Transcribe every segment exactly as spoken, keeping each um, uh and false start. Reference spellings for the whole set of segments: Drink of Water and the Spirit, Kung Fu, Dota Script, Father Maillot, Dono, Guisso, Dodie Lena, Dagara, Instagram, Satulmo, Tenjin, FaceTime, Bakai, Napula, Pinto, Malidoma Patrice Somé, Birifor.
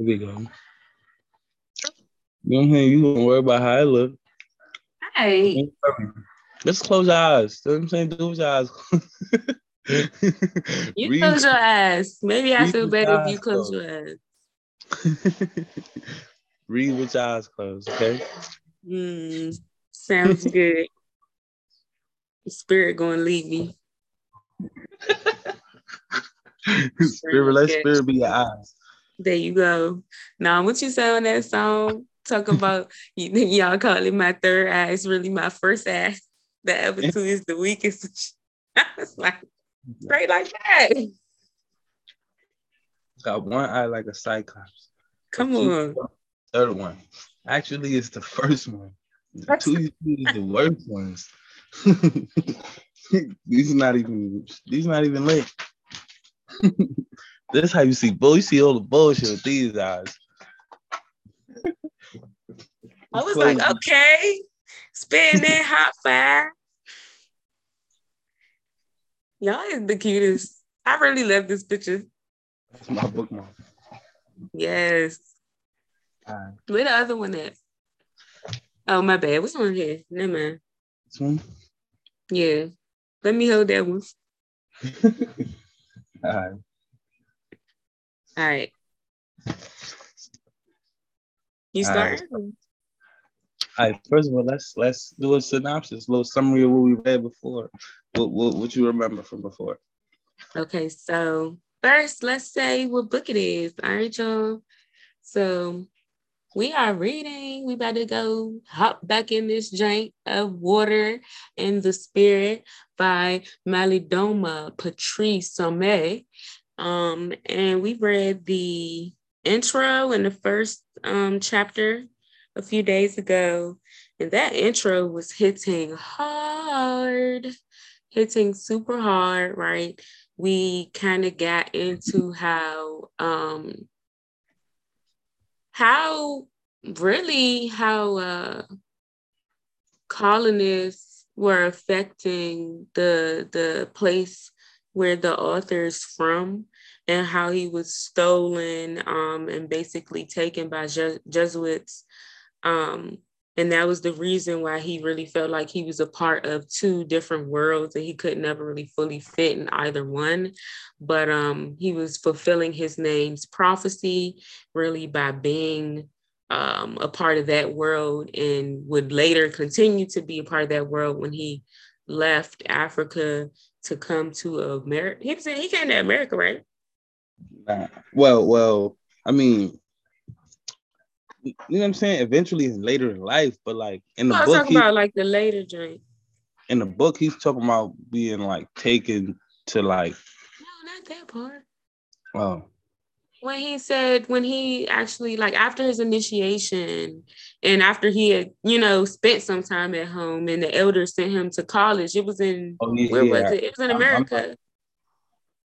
we go. You know what I'm saying? You don't worry about how I look. Hey. Let's close our eyes. You know what I'm saying? Do your eyes. You close your eyes. Maybe I feel better if you close your eyes. Read with your eyes closed, okay? Mm, sounds good. Spirit gonna leave me. Spirit, let spirit be your eyes. There you go. Now, what you say on that song? Talk about y- y'all call it my third eye. It's really my first eye. The other two is the weakest. I was like, straight like that. Got one eye like a cyclops. Come on. Third one. Actually, it's the first one. The two is the worst ones. These are not even. These are not even linked. That's how you see bull. You see all the bullshit with these eyes. I was like, okay, spin that hot fire. Y'all is the cutest. I really love this picture. That's my bookmark. Yes. Right. Where the other one at? Oh, my bad. What's on here? Never mind. This one? Yeah. Let me hold that one. All right. All right. You start. All right. All right. First of all, let's let's do a synopsis, a little summary of what we read before, what, what what you remember from before. Okay, so first, let's say what book it is. All right, y'all. So we are reading. We about to go hop back in this drink of water and the spirit by Malidoma Patrice Somé. Um, and we read the intro in the first um, chapter a few days ago. And that intro was hitting hard, hitting super hard, right? We kind of got into how, um, how really how uh, colonists were affecting the the place where the author is from, and how he was stolen um, and basically taken by Je- Jesuits. Um, and that was the reason why he really felt like he was a part of two different worlds and he could never really fully fit in either one. But um, he was fulfilling his name's prophecy really by being um, a part of that world, and would later continue to be a part of that world when he left Africa to come to America. He said he came to America, right? Nah. Well, well, I mean, you know what I'm saying? Eventually, it's later in life, but like in the well, book, I was talking he, about like the later drink. In the book, he's talking about being like taken to like. No, not that part. Oh. When he said, when he actually like after his initiation, and after he had, you know, spent some time at home, and the elders sent him to college. It was in oh, yeah, where yeah. was it? It was in America.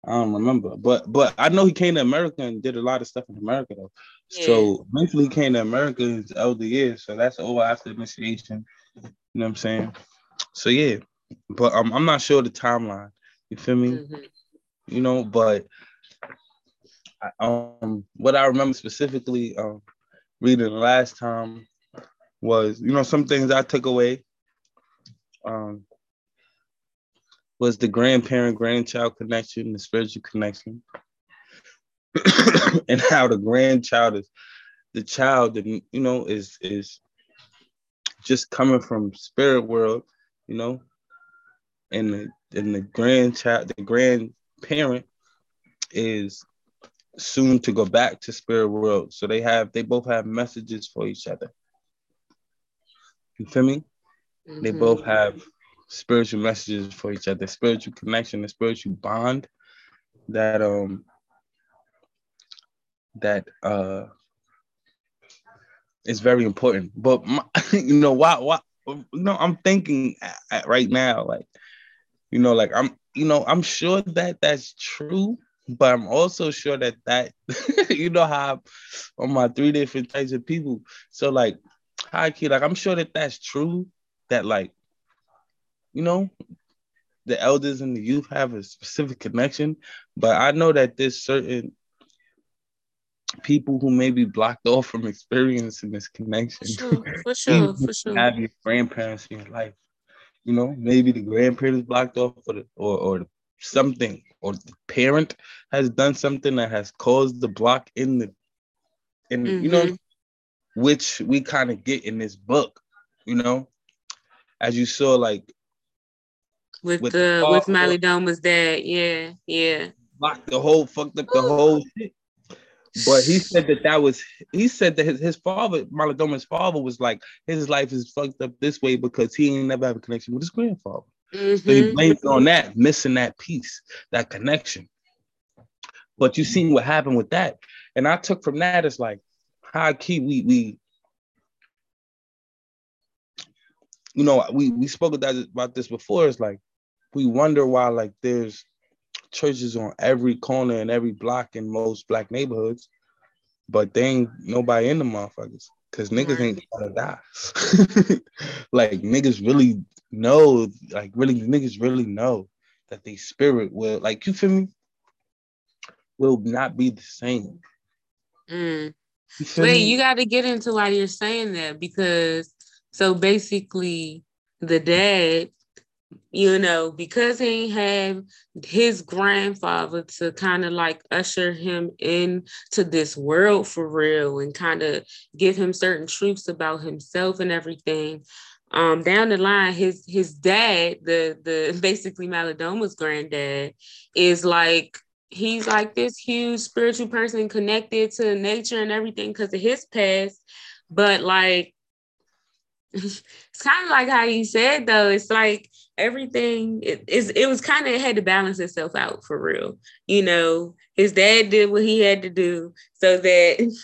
I'm, I'm, I don't remember, but but I know he came to America and did a lot of stuff in America though. Yeah. So eventually he came to America in his older years. So that's over after initiation. You know what I'm saying? So yeah, but um, I'm not sure the timeline. You feel me? Mm-hmm. You know, but I, um, what I remember specifically um reading last time was, you know, some things I took away. Um. Was the grandparent-grandchild connection, the spiritual connection, and how the grandchild is, the child that, you know, is is just coming from spirit world, you know, and the and the grandchild, the grandparent is soon to go back to spirit world. So they have, they both have messages for each other. You feel me? Mm-hmm. They both have spiritual messages for each other, spiritual connection, the spiritual bond that um that uh is very important. But my, you know why why you know I'm thinking at, at right now, like, you know, like I'm you know I'm sure that that's true, but I'm also sure that that you know how I'm, on my three different types of people. So like, hi key, like I'm sure that that's true, that like, you know, the elders and the youth have a specific connection, but I know that there's certain people who may be blocked off from experiencing this connection. For sure, for sure, for sure. Have your grandparents in your life. You know, maybe the grandparents blocked off, or the, or, or something, or the parent has done something that has caused the block in the, and mm-hmm. you know, which we kind of get in this book. You know, as you saw, like with, with the, the with Malidoma's dad, yeah, yeah, blocked the whole, fucked up the Ooh. whole shit. But he said that that was, he said that his, his father, Malidoma's father, was like, his life is fucked up this way because he ain't never have a connection with his grandfather. Mm-hmm. So he blamed on that, missing that piece, that connection. But you seen what happened with that. And I took from that is like, high key, we, we, you know, we, we spoke about this before. It's like, we wonder why, like, there's churches on every corner and every block in most black neighborhoods, but they ain't nobody in the motherfuckers, because niggas ain't gonna die. Like, niggas really know, like, really, niggas really know that their spirit will, like, you feel me, will not be the same. Mm. You Wait, me? You got to get into why you're saying that, because, so basically, the dad, you know, because he ain't have his grandfather to kind of like usher him into this world for real and kind of give him certain truths about himself and everything. Um, down the line, his his dad, the the basically Malidoma's granddad, is like, he's like this huge spiritual person connected to nature and everything because of his past, but like, it's kind of like how you said, though. It's like everything it is. It was kind of, it had to balance itself out for real. You know, his dad did what he had to do so that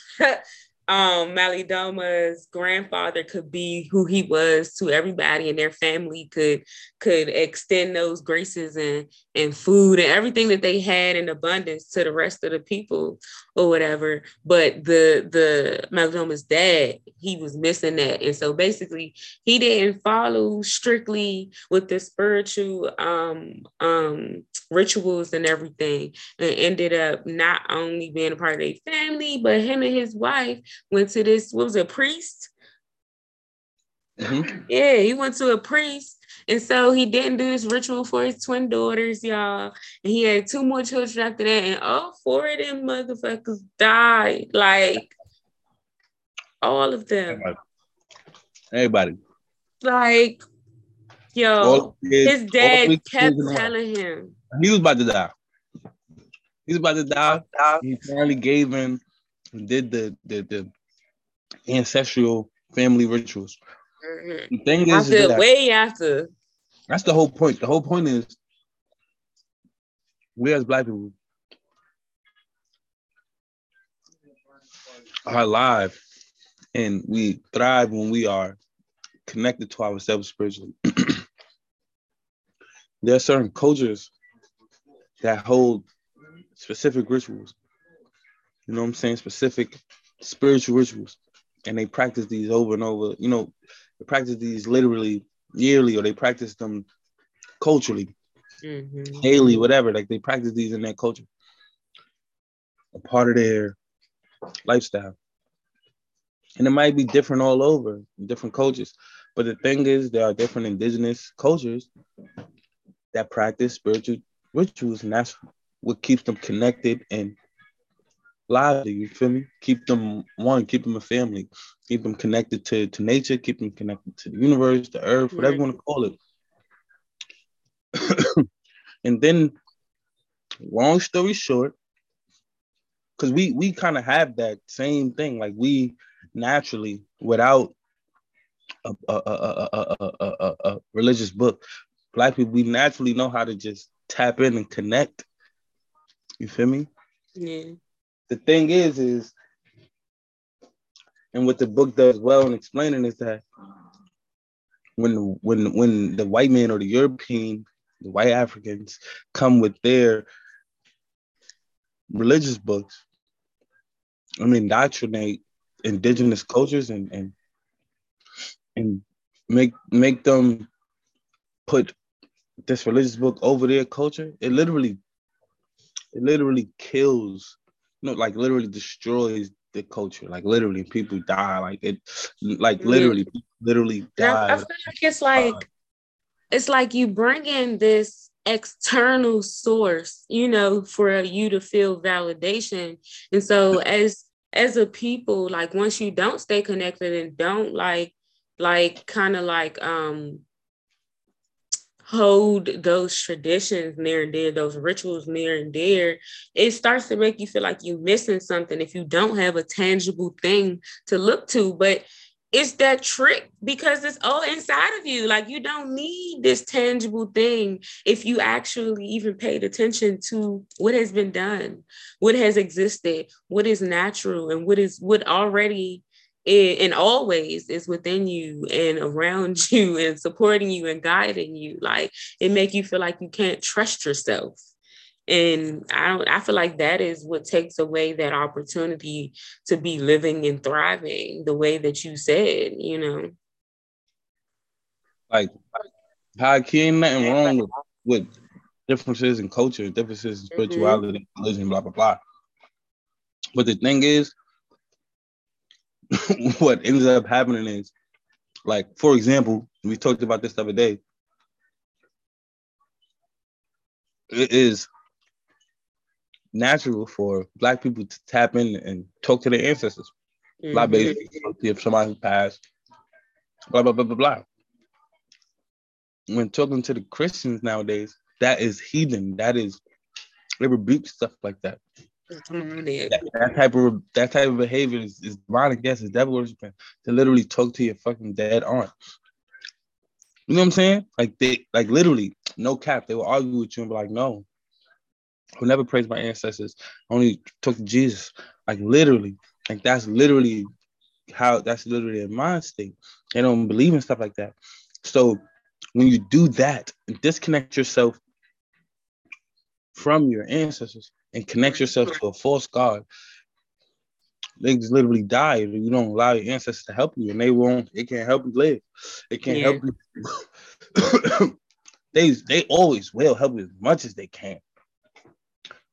um, Malidoma's grandfather could be who he was to everybody, and their family could could extend those graces and and food and everything that they had in abundance to the rest of the people or whatever. But the the Malidoma's dad, he was missing that. And so basically he didn't follow strictly with the spiritual um, um, rituals and everything, and ended up not only being a part of their family, but him and his wife went to this, what was it, a priest? Mm-hmm. Yeah, he went to a priest. And so he didn't do this ritual for his twin daughters, y'all. And he had two more children after that. And all four of them motherfuckers died. Like, all of them. Everybody. Like, yo, kids, his dad kept telling him. He was about to die. He was about to die. He finally gave in and did the, the, the ancestral family rituals. Mm-hmm. The thing is, is that way after. That's the whole point. The whole point is, we as black people are alive and we thrive when we are connected to ourselves spiritually. There are certain cultures that hold specific rituals. You know what I'm saying? Specific spiritual rituals. And they practice these over and over. You know, they practice these literally yearly, or they practice them culturally, mm-hmm. daily, whatever. Like, they practice these in their culture, a part of their lifestyle. And it might be different all over, different cultures. But the thing is, there are different indigenous cultures that practice spiritual rituals, and that's what keeps them connected and lively, you feel me? Keep them one, keep them a family, keep them connected to, to nature, keep them connected to the universe, the earth, whatever you want to call it. And then, long story short, because we, we kind of have that same thing, like we naturally, without a, a, a, a, a, a, a religious book, Black people, we naturally know how to just tap in and connect. You feel me? Yeah. The thing is, is, and what the book does well in explaining is that when when when the white man or the European, the white Africans come with their religious books, I mean, indoctrinate indigenous cultures and and and make make them put this religious book over their culture, it literally, it literally kills. no, like literally destroys the culture. Like literally, people die. Like it, like literally, mm-hmm. literally die. I, I feel like it's like uh, it's like you bring in this external source, you know, for you to feel validation. And so as as a people, like once you don't stay connected and don't like like kind of like um hold those traditions near and dear, those rituals near and dear, it starts to make you feel like you're missing something if you don't have a tangible thing to look to. But it's that trick because it's all inside of you. Like you don't need this tangible thing if you actually even paid attention to what has been done, what has existed, what is natural, and what is what already is, and always is within you and around you and supporting you and guiding you. Like it make you feel like you can't trust yourself. And I don't, I feel like that is what takes away that opportunity to be living and thriving the way that you said, you know. Like, how can nothing wrong with, with differences in culture, differences in spirituality, mm-hmm. religion, blah, blah, blah. But the thing is, what ends up happening is, like, for example, we talked about this the other day. It is natural for Black people to tap in and talk to their ancestors. Mm-hmm. Black babies, if somebody passed, blah, blah, blah, blah, blah. When talking to the Christians nowadays, that is heathen. That is, they rebuke stuff like that. Mm-hmm. That, that type of that type of behavior is, is demonic. Yes, it's devil worshiping. To literally talk to your fucking dead aunt. You know what I'm saying? Like they, like literally, no cap. They will argue with you and be like, no. I never praised my ancestors. I only took Jesus. Like literally, like that's literally how that's literally a mind state. They don't believe in stuff like that. So when you do that, disconnect yourself from your ancestors and connect yourself to a false god, they just literally die if you don't allow your ancestors to help you, and they won't. It can't help you live. It can't yeah. help you. they they always will help you as much as they can.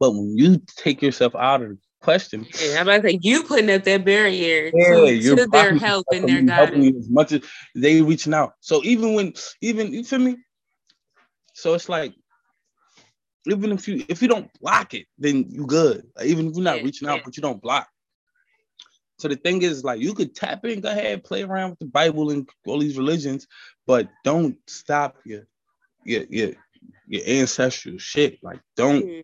But when you take yourself out of the question, yeah, I'm about to say you putting up that barrier yeah, to, to their help and their guidance as much as they reaching out. So even when, even you feel me. So it's like, even if you if you don't block it, then you good. Like, even if you're not yeah, reaching out, yeah. but you don't block. So the thing is, like, you could tap in, go ahead, play around with the Bible and all these religions, but don't stop your your your, your ancestral shit. Like, don't. Mm-hmm.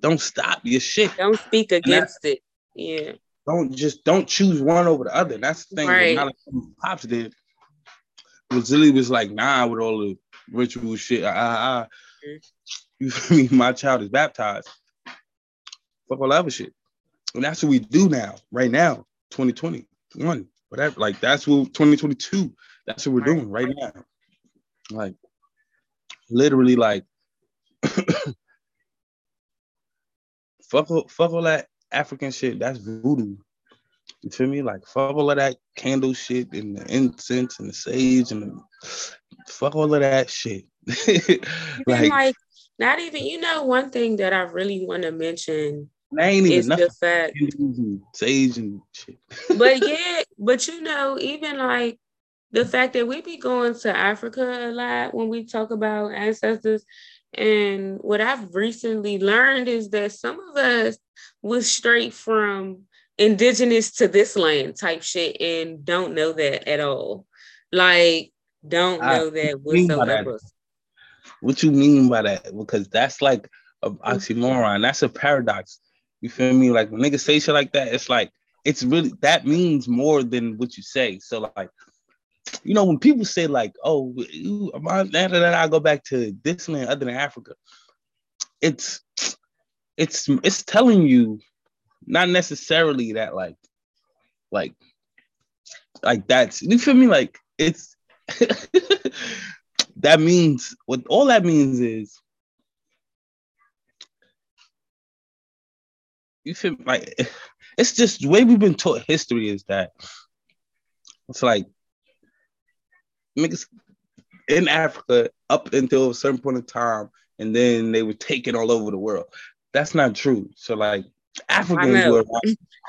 Don't stop your shit. Don't speak against it. Yeah. Don't just don't choose one over the other. That's the thing. Right. Not like Pops did. Zilly was like, nah, with all the ritual shit. Ah, you feel me? My child is baptized. Fuck all other shit. And that's what we do now, right now, twenty twenty-one, whatever. Like that's what twenty twenty-two. That's what we're doing right now. Like literally, like. Fuck all, fuck all that African shit. That's voodoo. You feel me? Like, fuck all of that candle shit and the incense and the sage and the, fuck all of that shit. like, like, not even, you know, one thing that I really want to mention ain't even is nothing. The fact. And sage and shit. but yeah, but you know, even like the fact that we be going to Africa a lot when we talk about ancestors. And what I've recently learned is that some of us was straight from indigenous to this land type shit and don't know that at all. Like, don't know that whatsoever. What you mean by that? Because that's like an oxymoron. That's a paradox. You feel me? Like, when niggas say shit like that, it's like, it's really, that means more than what you say. So, like, you know, when people say like, oh, after that I go back to this land other than Africa, it's it's it's telling you not necessarily that like like like that's, you feel me, like it's that means what all that means is, you feel like it's just the way we've been taught history is that it's like niggas in Africa up until a certain point in time, and then they were taken all over the world. That's not true. So like Africans were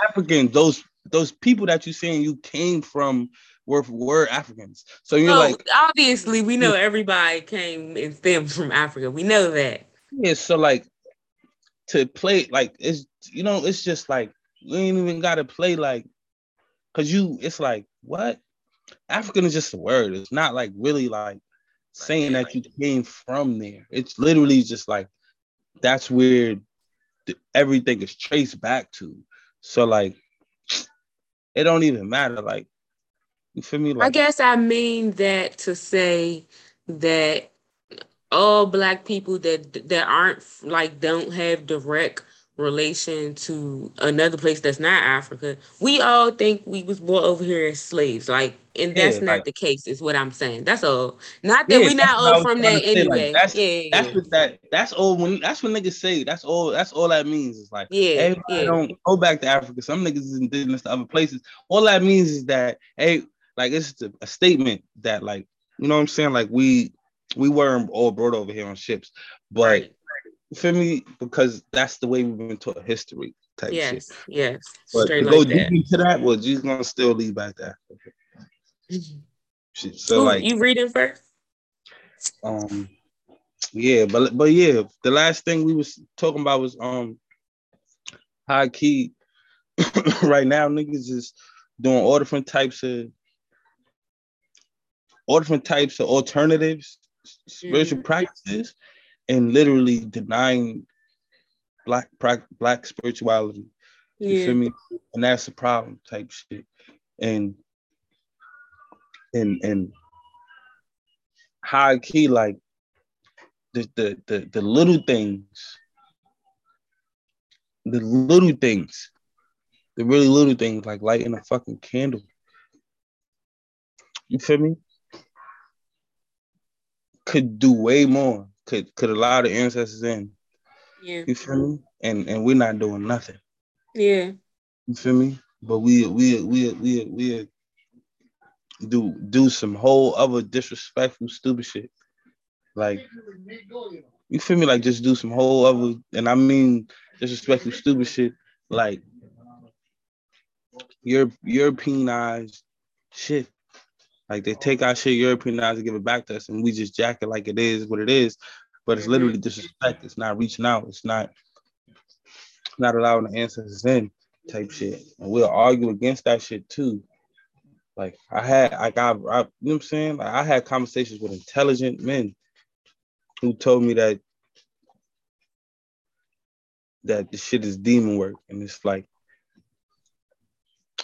Africans. Those those people that you're saying you came from were were Africans. So you're so, like, obviously, we know everybody came and stemmed from Africa. We know that. Yeah. So like to play like it's you know it's just like we ain't even gotta play like because you it's like what African is just a word. It's not like really like saying that you came from there. It's literally just like that's where th- everything is traced back to. So like it don't even matter. Like you feel me? Like, I guess I mean that to say that all Black people that that aren't like don't have direct relation to another place that's not Africa, we all think we was born over here as slaves. Like, and that's yeah, not like, the case, is what I'm saying. That's all. Not that yeah, we're not all from that say, anyway. Like, that's, yeah, that's yeah. what that that's all when that's what niggas say. That's all that's all that means. It's like yeah, everybody yeah. don't go back to Africa. Some niggas is indigenous to other places. All that means is that hey, like it's a, a statement that like you know what I'm saying, like we we weren't all brought over here on ships, but feel me? Because that's the way we've been taught history type yes, shit. Yes, yes. Straight to go like deep that. Into that, well, you're going to still lead back to Africa. So, ooh, like... You reading first? Um, yeah, but but yeah, the last thing we was talking about was um, high key. Right now, niggas is doing all different types of all different types of alternatives, spiritual mm. practices, and literally denying black black spirituality, you yeah. feel me? And that's a problem, type shit. And and and high key, like the the the, the little things, the little things, the really little things, like lighting a fucking candle. You feel me? Could do way more. Could could allow the ancestors in. Yeah. You feel me? And and we're not doing nothing. Yeah. You feel me? But we we we we we do do some whole other disrespectful, stupid shit. Like you feel me? Like just do some whole other, and I mean disrespectful, stupid shit. Like Europe, Europeanized shit. Like they take our shit, Europeanize, and give it back to us, and we just jack it like it is what it is. But it's literally disrespect. It's not reaching out. It's not not allowing the ancestors in type shit. And we'll argue against that shit too. Like I had, like I, I you know what I'm saying? Like I had conversations with intelligent men who told me that that the shit is demon work, and it's like.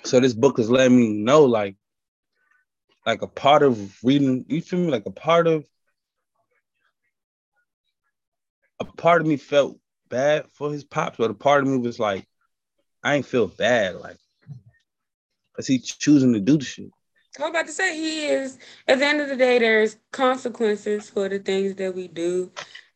So this book is letting me know, like. Like a part of reading, you feel me? Like a part of, a part of me felt bad for his pops, but a part of me was like, I ain't feel bad, like, cause he choosing to do the shit. I was about to say he is. At the end of the day, there's consequences for the things that we do,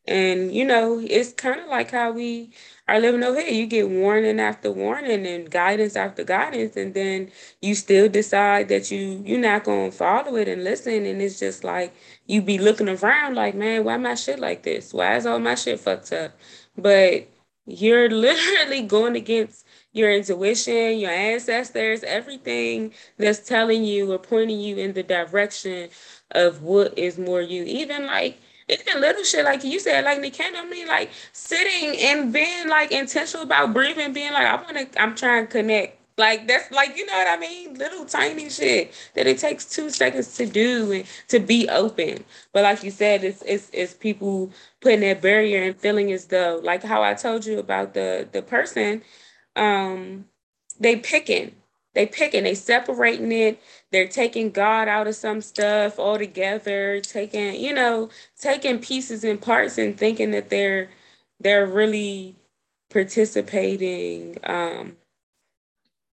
and you know, it's kind of like how we are living over here. You get warning after warning and guidance after guidance, and then you still decide that you, you're not going to follow it and listen, and it's just like you be looking around like, man, why my shit like this? Why is all my shit fucked up? But you're literally going against your intuition, your ancestors, everything that's telling you or pointing you in the direction of what is more you. Even like, even little shit, like you said, like the candle, I mean, like sitting and being like intentional about breathing, being like, I want to, I'm trying to connect. Like that's like, you know what I mean? Little tiny shit that it takes two seconds to do and to be open. But like you said, it's it's it's people putting that barrier and feeling as though, like how I told you about the the person, um, they picking. They picking, they separating it. They're taking God out of some stuff altogether, taking, you know, taking pieces and parts and thinking that they're they're really participating um,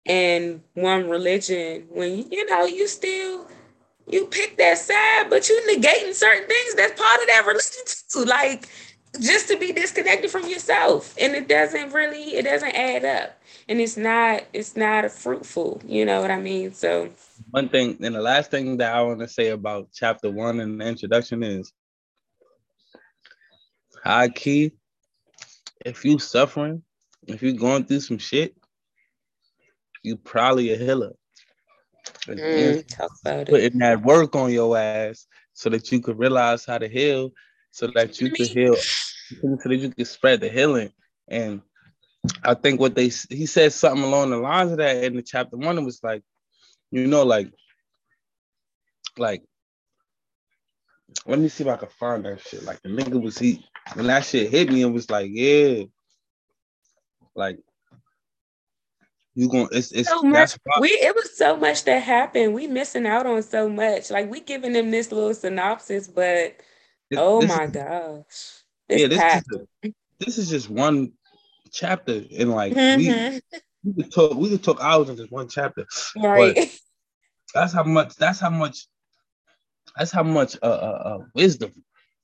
in one religion. When, you know, you still, you pick that side, but you negating certain things that's part of that religion too. Like, just to be disconnected from yourself. And it doesn't really, it doesn't add up. And it's not, it's not a fruitful, you know what I mean? So one thing, and the last thing that I want to say about chapter one and the introduction is, high key, if you suffering, if you're going through some shit, you probably a healer. Mm, talk about putting it. Putting that work on your ass so that you could realize how to heal, so that you could heal, so that you could spread the healing. And I think what they he said something along the lines of that in the chapter one. It was like, you know, like, like. Let me see if I can find that shit. Like the nigga was he when that shit hit me, it was like, yeah, like you gonna it's it's so much. We it was so much that happened. We missing out on so much. Like we giving them this little synopsis, but this, oh this my is, gosh, yeah, this is, a, this is just one chapter, and like mm-hmm. we we could talk we could talk hours on this one chapter, right? But that's how much. That's how much. That's how much uh, uh, uh, wisdom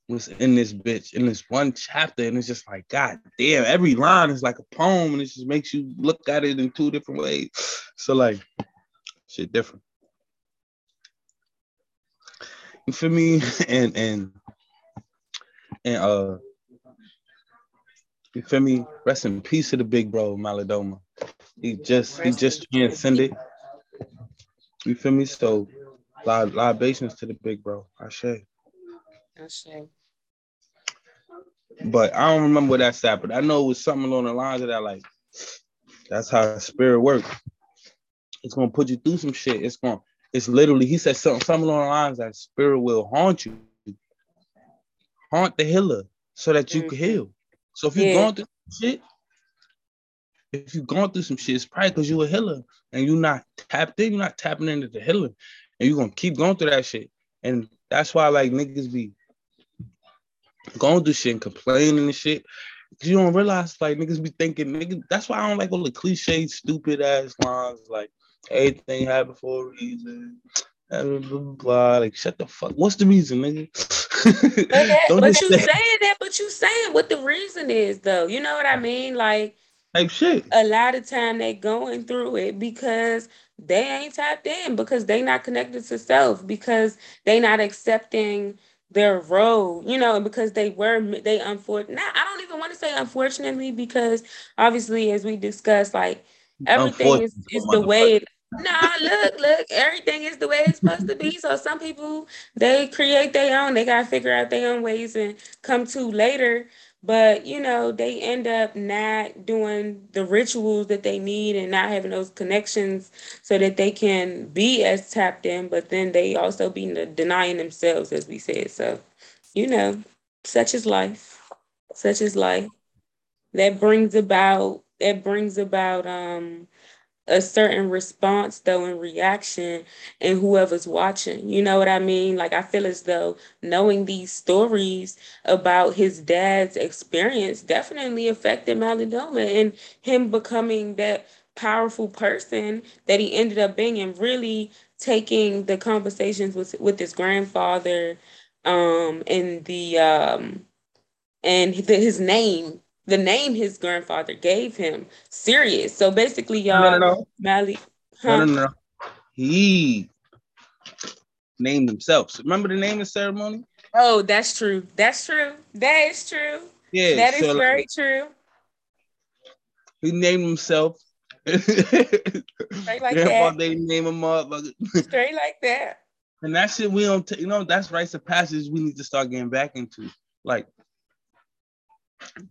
was in this bitch, in this one chapter. And it's just like, God damn, every line is like a poem. And it just makes you look at it in two different ways. So, like, shit different. You feel me? And, and, and, uh, you feel me? Rest in peace to the big bro, Malidoma. He just, he just transcended. You feel me? So, Lib- libations to the big bro. I say. I say. But I don't remember what that said, but I know it was something along the lines of that, like, that's how spirit works. It's going to put you through some shit. It's going to, it's literally, he said something, something along the lines that spirit will haunt you. Haunt the healer so that you mm-hmm. can heal. So if yeah. you're going through some shit, if you're going through some shit, it's probably because you're a healer and you're not tapped in, you're not tapping into the healer. And you're going to keep going through that shit. And that's why, like, niggas be going through shit and complaining and shit. Because you don't realize, like, niggas be thinking, niggas. That's why I don't like all the cliche, stupid-ass lines. Like, everything happened for a reason. Blah, blah, blah. Like, shut the fuck. What's the reason, nigga? But, that, but you say. saying that, but you saying what the reason is, though. You know what I mean? Like, like shit. A lot of time they going through it because they ain't tapped in, because they not connected to self, because they not accepting their role, you know, and because they were, they unfortunate. I don't even want to say unfortunately, because obviously, as we discussed, like everything is, is the way it, nah, look, look, everything is the way it's supposed to be. So some people, they create their own, they got to figure out their own ways and come to later. But, you know, they end up not doing the rituals that they need and not having those connections so that they can be as tapped in. But then they also be denying themselves, as we said. So, you know, such is life. Such is life. That brings about, that brings about um, a certain response, though, and reaction in whoever's watching. You know what I mean? Like, I feel as though knowing these stories about his dad's experience definitely affected Malidoma and him becoming that powerful person that he ended up being, and really taking the conversations with, with his grandfather um, and the um, and the, his name. The name his grandfather gave him, serious. So basically, y'all, no, no, no. Mally, huh? no, no, no, he named himself. Remember the name of ceremony? Oh, that's true. That's true. That is true. Yeah, that is so, very like, true. He named himself. Straight like that. They name him up. Straight like that. And that shit we don't. T- you know, that's rites of passage we need to start getting back into, like.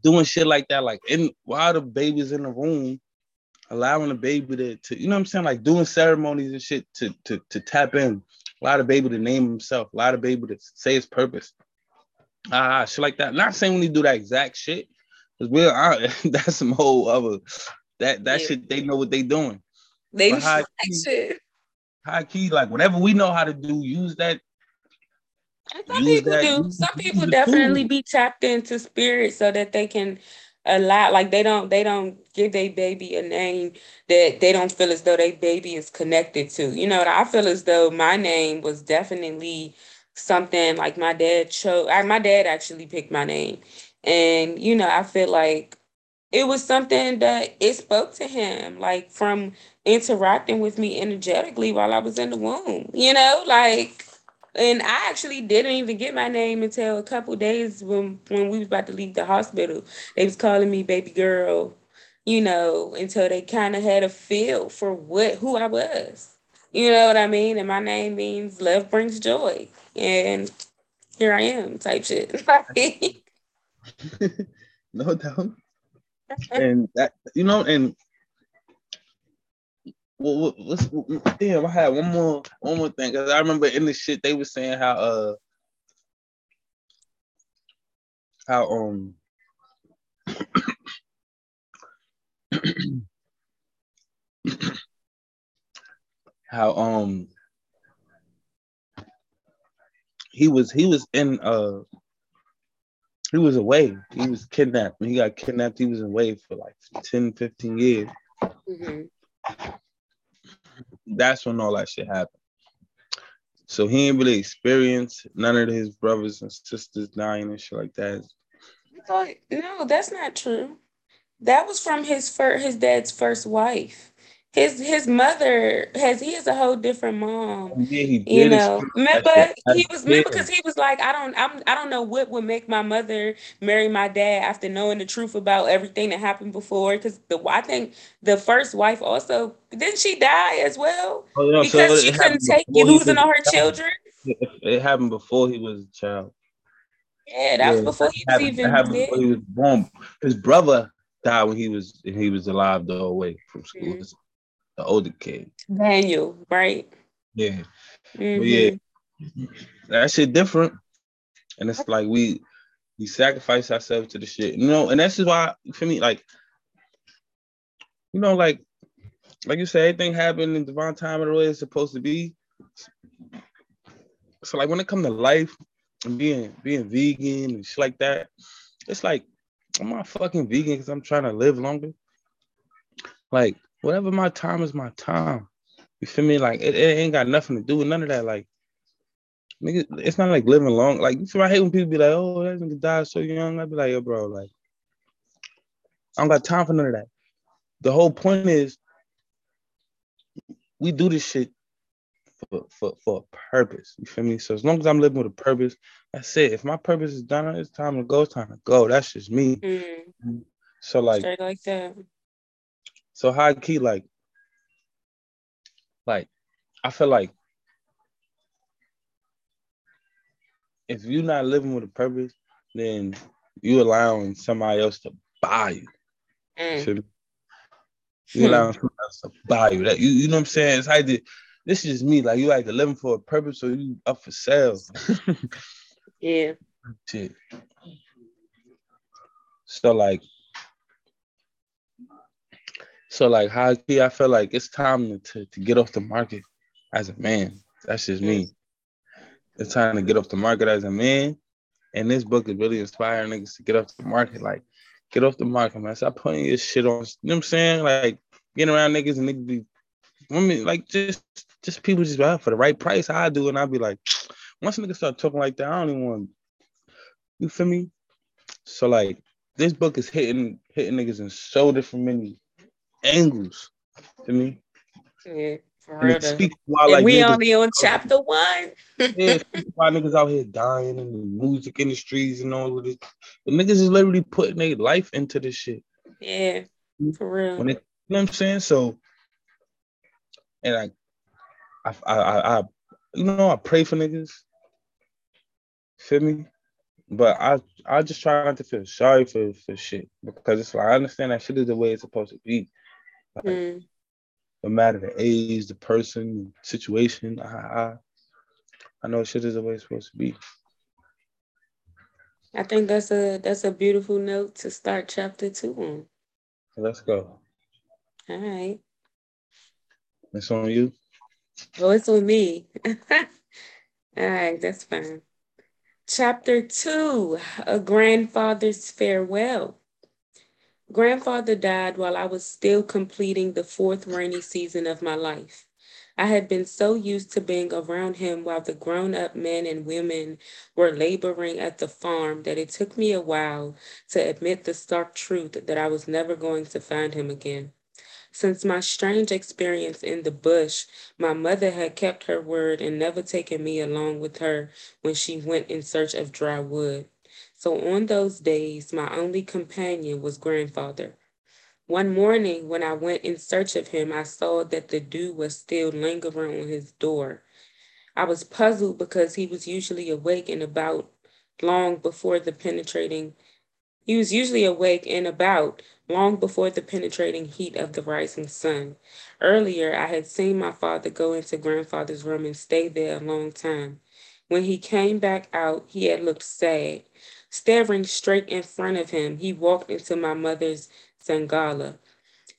Doing shit like that, like in while the baby's in the room, allowing the baby to, to, you know what I'm saying, like doing ceremonies and shit to to to tap in, allow the baby to name himself, allow the baby to say his purpose, ah, uh, shit like that. Not saying we need to do that exact shit, because we're out. That's some whole other that that yeah. shit. They know what they doing. They do high key, shit. High key, like whatever we know how to do, use that. And some use people that, do. Some people definitely food. Be tapped into spirit so that they can allow, like they don't they don't give their baby a name that they don't feel as though their baby is connected to. You know, I feel as though my name was definitely something like my dad chose. I, my dad actually picked my name. And, you know, I feel like it was something that it spoke to him, like from interacting with me energetically while I was in the womb, you know, like. And I actually didn't even get my name until a couple days when, when we was about to leave the hospital. They was calling me baby girl. you know, until they kind of had a feel for what who I was. You know what I mean? And my name means love brings joy. And here I am type shit. No doubt. And that, you know, and well, let's, damn, I had one more one more thing, because I remember in the shit they were saying how uh how um how um he was he was in uh he was away. He was kidnapped. When he got kidnapped, he was away for like ten, fifteen years. Mm-hmm. That's when all that shit happened. So he ain't really experienced none of his brothers and sisters dying and shit like that. Oh, no, that's not true. That was from his fir- his dad's first wife. His his mother has he is a whole different mom. Yeah, he did. You know, remember he was remember because he was like, I don't I'm I don't know what would make my mother marry my dad after knowing the truth about everything that happened before. Because the I think the first wife also didn't she die as well oh, yeah, because so she couldn't take you losing all her children. It happened before he was a child. Yeah, that yeah, was before he was even before he was born. His brother died when he was he was alive the whole way from school. Mm-hmm. The older kid. Daniel, right? Yeah. Mm-hmm. Yeah. That shit different. And it's like we we sacrifice ourselves to the shit. You know, and that's just why for me, like, you know, like like you said, everything happened in divine time and the way it's supposed to be. So like when it comes to life and being being vegan and shit like that, it's like I'm not fucking vegan because I'm trying to live longer. Like whatever my time is my time. You feel me? Like, it, it ain't got nothing to do with none of that. Like, nigga, it's not like living long. Like, you feel I hate when people be like, oh, that nigga died so young. I be like, yo, bro, like, I don't got time for none of that. The whole point is we do this shit for, for, for a purpose. You feel me? So as long as I'm living with a purpose, that's it. If my purpose is done, it's time to go, it's time to go. That's just me. Mm-hmm. So, like, straight like that. So high key, like, like, I feel like if you're not living with a purpose, then you allowing somebody else to buy you. Mm. You allowing somebody else to buy you. That you, you know what I'm saying? It's like the, this is me. Like you like to living for a purpose, or you up for sale. Yeah. Shit. So like. So like high key, I feel like it's time to, to, to get off the market as a man. That's just me. It's time to get off the market as a man. And this book is really inspiring niggas to get off the market. Like, get off the market, man. Stop putting your shit on. You know what I'm saying? Like, getting around niggas and niggas be women, like just just people just buy for the right price. I do, and I be like, once niggas start talking like that, I don't even want. You feel me? So like this book is hitting hitting niggas in so different many angles to me. Yeah, for real. Like, we only on chapter one. Yeah, why niggas out here dying in the music industries and all of this. The niggas is literally putting their life into this shit. Yeah, for real. When it, you know what I'm saying? So, and I, I, I, I, you know, I pray for niggas. Feel me? But I, I just try not to feel sorry for, for shit, because it's like I understand that shit is the way it's supposed to be. Like, mm. No matter the age, the person, the situation, I, I I know shit is the way it's supposed to be. I think that's a that's a beautiful note to start chapter two on. Let's go. All right. It's on you. Oh, it's on me. All right, that's fine. Chapter two, A Grandfather's Farewell. Grandfather died while I was still completing the fourth rainy season of my life. I had been so used to being around him while the grown-up men and women were laboring at the farm that it took me a while to admit the stark truth that I was never going to find him again. Since my strange experience in the bush, my mother had kept her word and never taken me along with her when she went in search of dry wood. So on those days, my only companion was grandfather. One morning when I went in search of him, I saw that the dew was still lingering on his door. I was puzzled because he was usually awake and about long before the penetrating, he was usually awake and about long before the penetrating heat of the rising sun. Earlier, I had seen my father go into grandfather's room and stay there a long time. When he came back out, he had looked sad. Staring straight in front of him, he walked into my mother's sangala,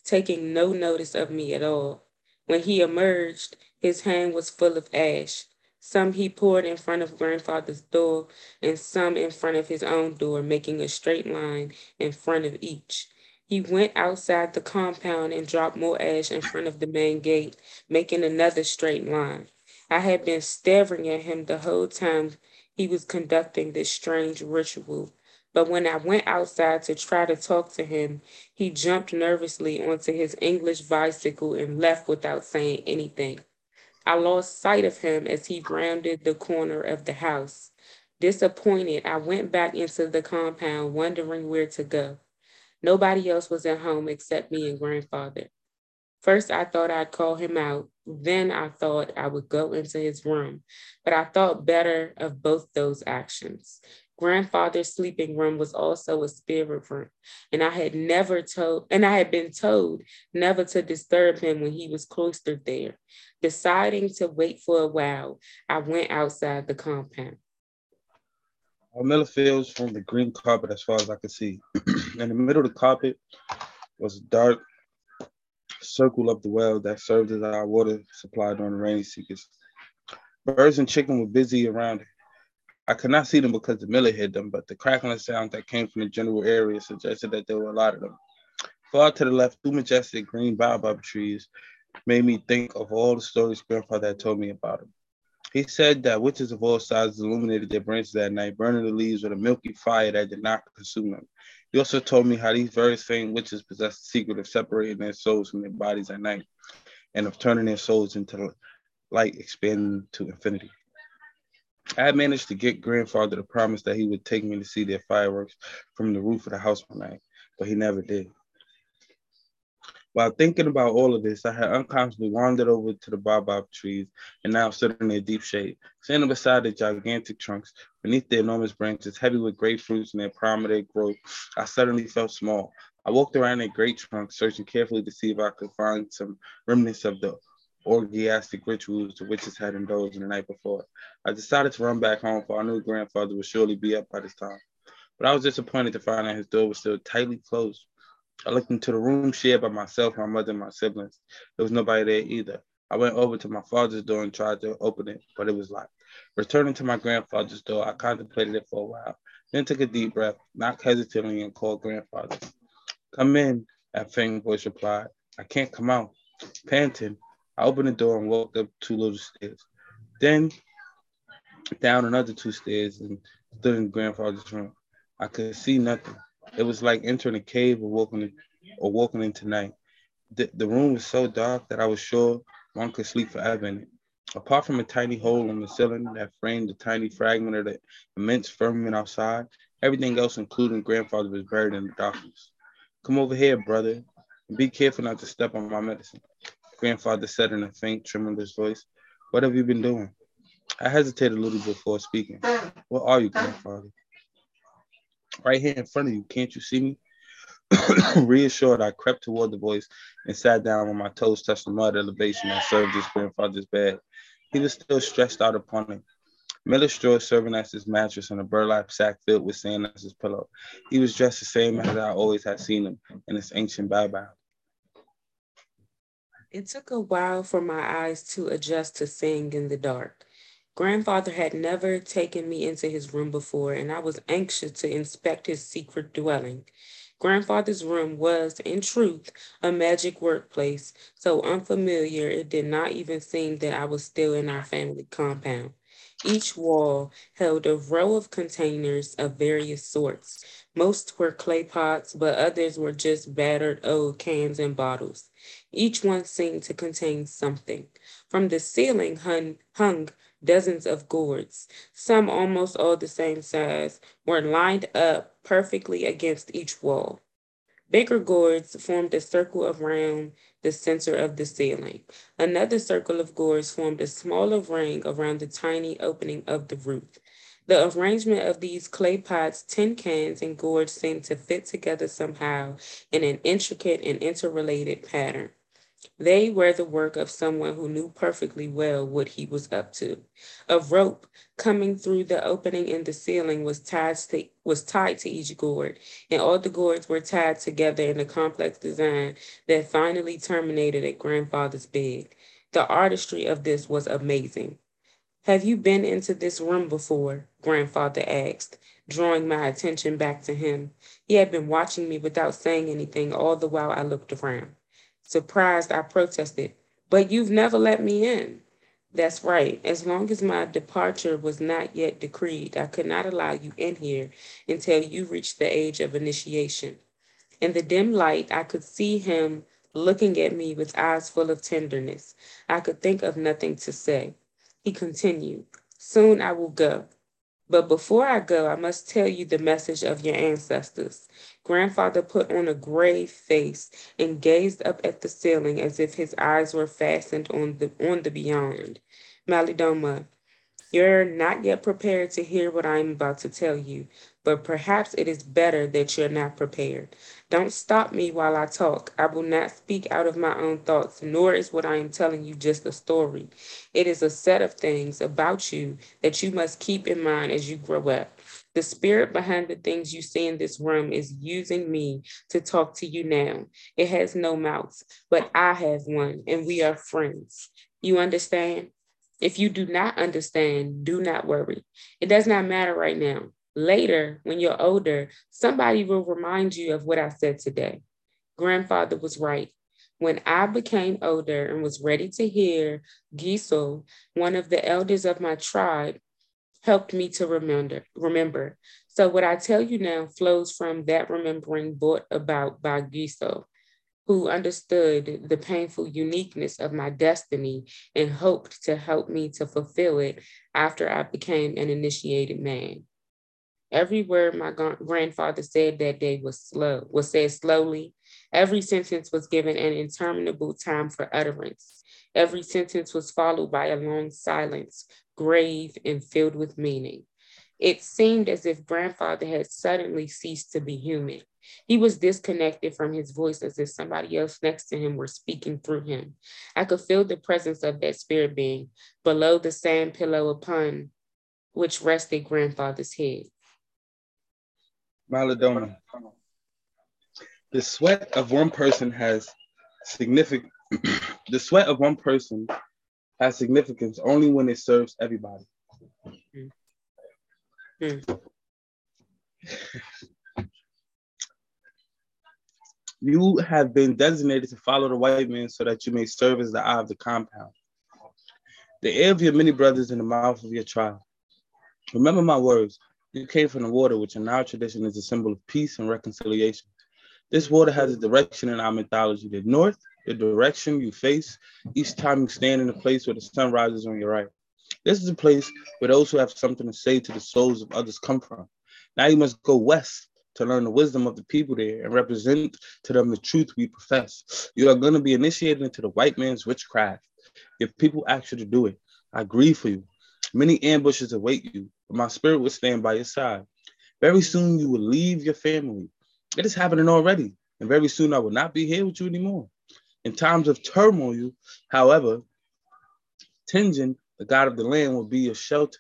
taking no notice of me at all. When he emerged, his hand was full of ash. Some he poured in front of grandfather's door and some in front of his own door, making a straight line in front of each. He went outside the compound and dropped more ash in front of the main gate, making another straight line. I had been staring at him the whole time he was conducting this strange ritual. But when I went outside to try to talk to him, he jumped nervously onto his English bicycle and left without saying anything. I lost sight of him as he rounded the corner of the house. Disappointed, I went back into the compound, wondering where to go. Nobody else was at home except me and grandfather. First, I thought I'd call him out. Then I thought I would go into his room, but I thought better of both those actions. Grandfather's sleeping room was also a spirit room, and I had never told, and I had been told never to disturb him when he was cloistered there. Deciding to wait for a while, I went outside the compound. Armella fields from the green carpet as far as I could see. In the middle of the carpet was a dark circle of the well that served as our water supply during the rainy season. Birds and chickens were busy around it. I could not see them because the miller hid them, but the crackling sound that came from the general area suggested that there were a lot of them. Far to the left, two majestic green baobab trees made me think of all the stories grandfather had told me about them. He said that witches of all sizes illuminated their branches that night, burning the leaves with a milky fire that did not consume them. He also told me how these very same witches possessed the secret of separating their souls from their bodies at night and of turning their souls into light, expanding to infinity. I had managed to get grandfather to promise that he would take me to see their fireworks from the roof of the house one night, but he never did. While thinking about all of this, I had unconsciously wandered over to the baobab trees and now stood in their deep shade, standing beside the gigantic trunks, beneath the enormous branches, heavy with grapefruits and their prominent growth. I suddenly felt small. I walked around their great trunks, searching carefully to see if I could find some remnants of the orgiastic rituals the witches had indulged in the night before. I decided to run back home, for I knew grandfather would surely be up by this time. But I was disappointed to find out his door was still tightly closed. I looked into the room shared by myself, my mother, and my siblings. There was nobody there either. I went over to my father's door and tried to open it, but it was locked. Returning to my grandfather's door, I contemplated it for a while, then took a deep breath, knocked hesitantly, and called grandfather. "Come in," a faint voice replied. "I can't come out." Panting, I opened the door and walked up two little stairs, then down another two stairs and stood in grandfather's room. I could see nothing. It was like entering a cave or walking, or walking into night. The, the room was so dark that I was sure one could sleep forever in it. Apart from a tiny hole in the ceiling that framed a tiny fragment of the immense firmament outside, everything else, including grandfather, was buried in the darkness. "Come over here, brother, and be careful not to step on my medicine," grandfather said in a faint, tremulous voice. "What have you been doing?" I hesitated a little before speaking. "Where are you, grandfather?" "Right here in front of you. Can't you see me?" Reassured, I crept toward the voice and sat down when my toes touched the mud elevation that served as grandfather's bed. He was still stretched out upon it. Miller's straw serving as his mattress and a burlap sack filled with sand as his pillow. He was dressed the same as I always had seen him, in his ancient baobab. It took a while for my eyes to adjust to seeing in the dark. Grandfather had never taken me into his room before, and I was anxious to inspect his secret dwelling. Grandfather's room was, in truth, a magic workplace, so unfamiliar it did not even seem that I was still in our family compound. Each wall held a row of containers of various sorts. Most were clay pots, but others were just battered old cans and bottles. Each one seemed to contain something. From the ceiling hung, hung dozens of gourds, some almost all the same size, were lined up perfectly against each wall. Baker gourds formed a circle around the center of the ceiling. Another circle of gourds formed a smaller ring around the tiny opening of the roof. The arrangement of these clay pots, tin cans, and gourds seemed to fit together somehow in an intricate and interrelated pattern. They were the work of someone who knew perfectly well what he was up to. A rope coming through the opening in the ceiling was tied to, was tied to each gourd, and all the gourds were tied together in a complex design that finally terminated at grandfather's bed. The artistry of this was amazing. "Have you been into this room before?" grandfather asked, drawing my attention back to him. He had been watching me without saying anything all the while I looked around. Surprised, I protested, "But you've never let me in." "That's right. As long as my departure was not yet decreed, I could not allow you in here until you reached the age of initiation." In the dim light, I could see him looking at me with eyes full of tenderness. I could think of nothing to say. He continued, "Soon I will go. But before I go, I must tell you the message of your ancestors." Grandfather put on a grave face and gazed up at the ceiling as if his eyes were fastened on the on the beyond. "Malidoma, you're not yet prepared to hear what I'm about to tell you, but perhaps it is better that you're not prepared. Don't stop me while I talk. I will not speak out of my own thoughts, nor is what I am telling you just a story. It is a set of things about you that you must keep in mind as you grow up. The spirit behind the things you see in this room is using me to talk to you now. It has no mouth, but I have one, and we are friends. You understand? If you do not understand, do not worry. It does not matter right now. Later, when you're older, somebody will remind you of what I said today." Grandfather was right. When I became older and was ready to hear, Guisso, one of the elders of my tribe, helped me to remember. Remember. So what I tell you now flows from that remembering brought about by Guisso, who understood the painful uniqueness of my destiny and hoped to help me to fulfill it after I became an initiated man. Every word my grandfather said that day was slow, was said slowly. Every sentence was given an interminable time for utterance. Every sentence was followed by a long silence, grave and filled with meaning. It seemed as if grandfather had suddenly ceased to be human. He was disconnected from his voice, as if somebody else next to him were speaking through him. I could feel the presence of that spirit being below the sand pillow upon which rested grandfather's head. Malidoma, the sweat of one person has significant. The sweat of one person has significance only when it serves everybody. Mm. Mm. You have been designated to follow the white man so that you may serve as the eye of the compound, the ear of your many brothers, and the mouth of your tribe. Remember my words. You came from the water, which in our tradition is a symbol of peace and reconciliation. This water has a direction in our mythology, the north, the direction you face each time you stand in the place where the sun rises on your right. This is a place where those who have something to say to the souls of others come from. Now you must go west to learn the wisdom of the people there and represent to them the truth we profess. You are going to be initiated into the white man's witchcraft. If people ask you to do it, I grieve for you. Many ambushes await you, but my spirit will stand by your side. Very soon you will leave your family. It is happening already, and very soon I will not be here with you anymore. In times of turmoil, however, Tenjin, the god of the land, will be your shelter,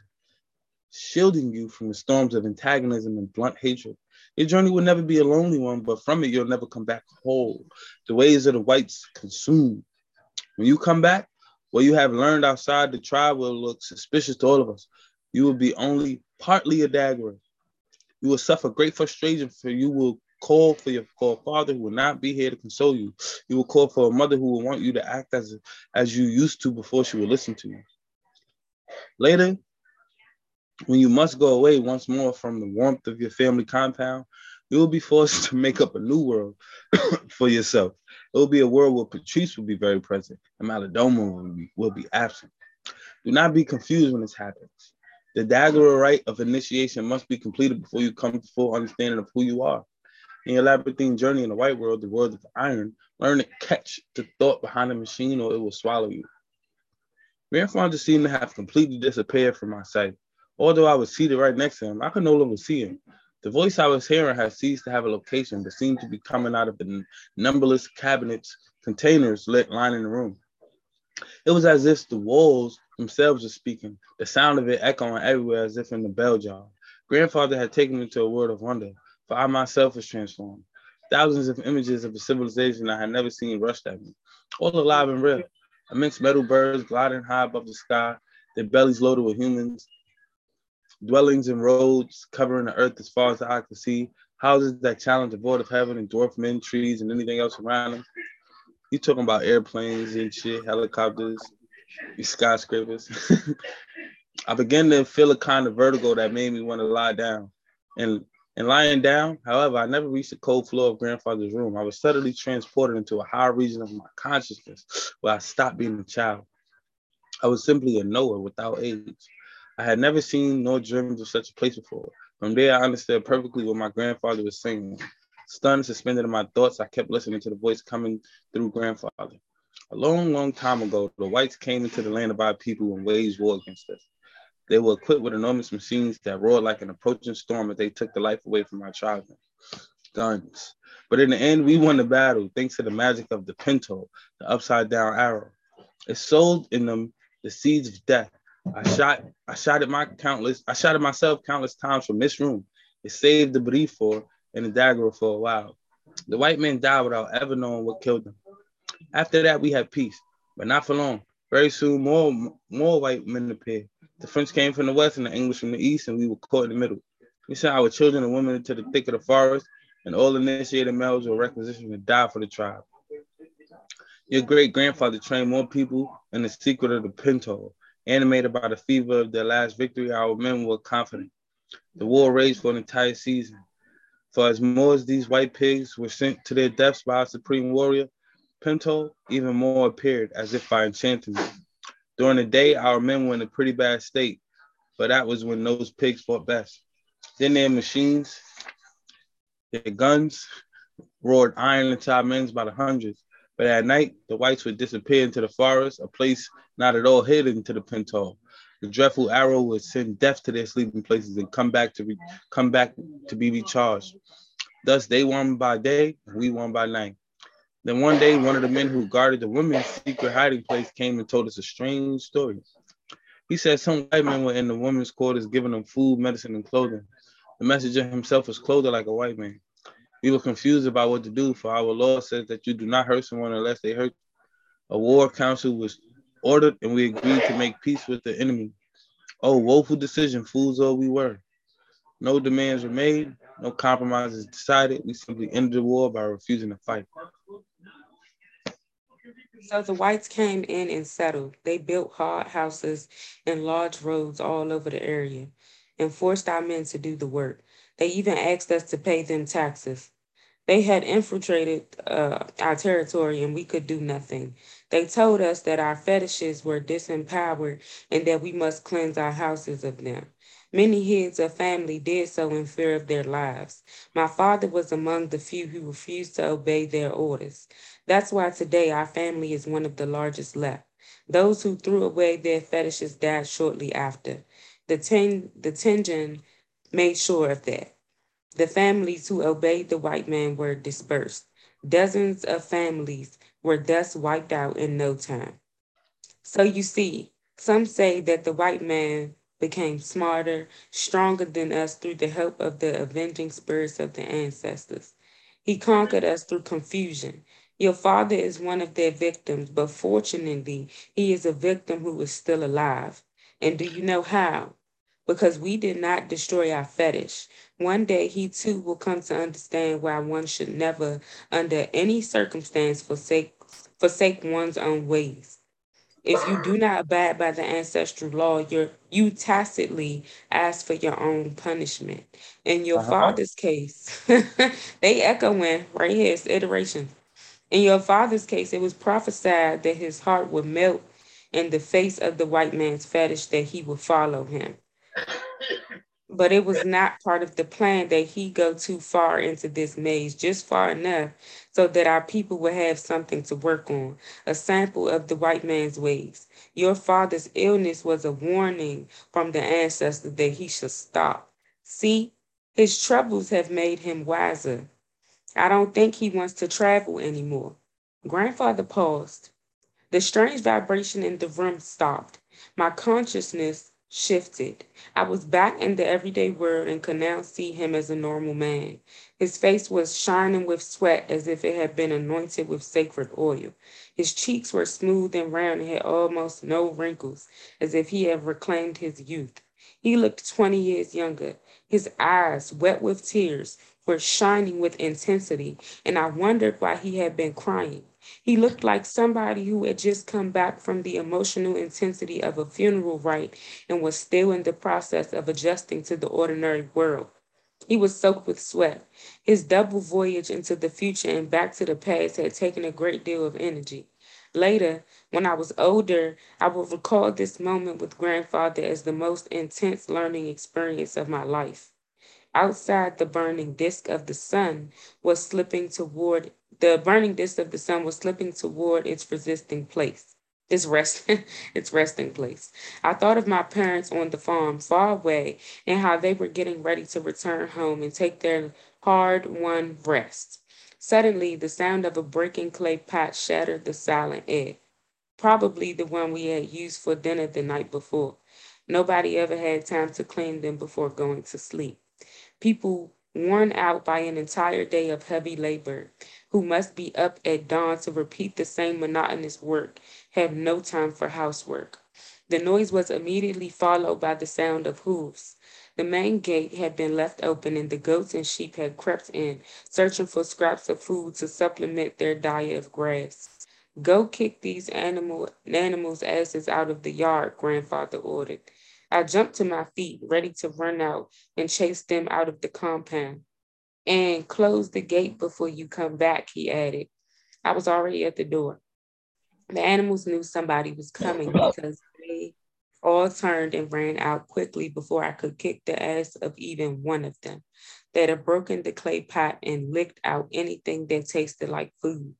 shielding you from the storms of antagonism and blunt hatred. Your journey will never be a lonely one, but from it you'll never come back whole. The ways of the whites consume. When you come back, what you have learned outside the tribe will look suspicious to all of us. You will be only partly a Dagara. You will suffer great frustration, for you will call for your father who will not be here to console you. You will call for a mother who will want you to act as, as you used to before she will listen to you. Later, when you must go away once more from the warmth of your family compound, you will be forced to make up a new world for yourself. It will be a world where Patrice will be very present and Malidoma will be, will be absent. Do not be confused when this happens. The Dagara rite of initiation must be completed before you come to full understanding of who you are. In your labyrinthine journey in the white world, the world of iron, learn to catch the thought behind the machine or it will swallow you. Birifor just seemed to have completely disappeared from my sight. Although I was seated right next to him, I could no longer see him. The voice I was hearing had ceased to have a location, but seemed to be coming out of the numberless cabinets, containers lit lining the room. It was as if the walls themselves were speaking, the sound of it echoing everywhere as if in the bell jar. Grandfather had taken me to a world of wonder, for I myself was transformed. Thousands of images of a civilization I had never seen rushed at me, all alive and real. Immense metal birds gliding high above the sky, their bellies loaded with humans, dwellings and roads covering the earth as far as the eye could see, houses that challenge the void of heaven and dwarf men, trees, and anything else around them. You talking about airplanes and shit, helicopters, skyscrapers. I began to feel a kind of vertigo that made me want to lie down. And and lying down, however, I never reached the cold floor of grandfather's room. I was suddenly transported into a higher region of my consciousness where I stopped being a child. I was simply a knower without age. I had never seen nor dreamed of such a place before. From there, I understood perfectly what my grandfather was saying. Stunned, suspended in my thoughts, I kept listening to the voice coming through grandfather. A long, long time ago, the whites came into the land of our people and waged war against us. They were equipped with enormous machines that roared like an approaching storm as they took the life away from our tribesmen. Guns. But in the end, we won the battle thanks to the magic of the Pinto, the upside-down arrow. It sowed in them the seeds of death. I shot I shot at my countless, I shot at myself countless times from this room. It saved the Birifor and the Dagara for a while. The white men died without ever knowing what killed them. After that, we had peace, but not for long. Very soon, more, more white men appeared. The French came from the west and the English from the east, and we were caught in the middle. We sent our children and women into the thick of the forest, and all initiated males were requisitioned to die for the tribe. Your great-grandfather trained more people in the secret of the Pinto. Animated by the fever of their last victory, our men were confident. The war raged for an entire season. For as more as these white pigs were sent to their deaths by our supreme warrior, Pinto, even more appeared as if by enchantment. During the day, our men were in a pretty bad state, but that was when those pigs fought best. Then their machines, their guns, roared iron into our men's by the hundreds. But at night, the whites would disappear into the forest, a place not at all hidden to the Pinto. The dreadful arrow would send death to their sleeping places and come back to re- come back to be recharged. Thus, they won by day, we won by night. Then one day, one of the men who guarded the women's secret hiding place came and told us a strange story. He said some white men were in the women's quarters giving them food, medicine, and clothing. The messenger himself was clothed like a white man. We were confused about what to do, for our law says that you do not hurt someone unless they hurt you. A war council was ordered, and we agreed to make peace with the enemy. Oh, woeful decision, fools all we were. No demands were made, no compromises decided. We simply ended the war by refusing to fight. So the whites came in and settled. They built hard houses and large roads all over the area and forced our men to do the work. They even asked us to pay them taxes. They had infiltrated uh, our territory and we could do nothing. They told us that our fetishes were disempowered and that we must cleanse our houses of them. Many heads of family did so in fear of their lives. My father was among the few who refused to obey their orders. That's why today our family is one of the largest left. Those who threw away their fetishes died shortly after. The ten, the Tenjin made sure of that. The families who obeyed the white man were dispersed. Dozens of families were thus wiped out in no time. So you see, some say that the white man became smarter, stronger than us through the help of the avenging spirits of the ancestors. He conquered us through confusion. Your father is one of their victims, but fortunately, he is a victim who is still alive. And do you know how? Because we did not destroy our fetish. One day he too will come to understand why one should never, under any circumstance, forsake forsake one's own ways. If you do not abide by the ancestral law, you're, you tacitly ask for your own punishment. In your uh-huh. father's case, they echoing right here, it's iteration. In your father's case, it was prophesied that his heart would melt in the face of the white man's fetish, that he would follow him. but it was not part of the plan that he go too far into this maze, just far enough so that our people would have something to work on, a sample of the white man's ways. Your father's illness was a warning from the ancestor that he should stop. See, his troubles have made him wiser. I don't think he wants to travel anymore. Grandfather paused. The strange vibration in the room stopped. My consciousness shifted. I was back in the everyday world and could now see him as a normal man. His face was shining with sweat as if it had been anointed with sacred oil. His cheeks were smooth and round and had almost no wrinkles, as if he had reclaimed his youth. He looked twenty years younger. His eyes, wet with tears, were shining with intensity, and I wondered why he had been crying. He looked like somebody who had just come back from the emotional intensity of a funeral rite and was still in the process of adjusting to the ordinary world. He was soaked with sweat. His double voyage into the future and back to the past had taken a great deal of energy. Later, when I was older, I will recall this moment with grandfather as the most intense learning experience of my life. Outside, the burning disk of the sun was slipping toward the burning disk of the sun was slipping toward its resting place. Its rest, its resting place. I thought of my parents on the farm, far away, and how they were getting ready to return home and take their hard-won rest. Suddenly, the sound of a breaking clay pot shattered the silent air. Probably the one we had used for dinner the night before. Nobody ever had time to clean them before going to sleep. People worn out by an entire day of heavy labor, who must be up at dawn to repeat the same monotonous work, have no time for housework. The noise was immediately followed by the sound of hooves. The main gate had been left open, and the goats and sheep had crept in, searching for scraps of food to supplement their diet of grass. Go kick these animal, animals' asses out of the yard, grandfather ordered. I jumped to my feet, ready to run out and chase them out of the compound. And close the gate before you come back, he added. I was already at the door. The animals knew somebody was coming because they all turned and ran out quickly before I could kick the ass of even one of them. They'd have broken the clay pot and licked out anything that tasted like food.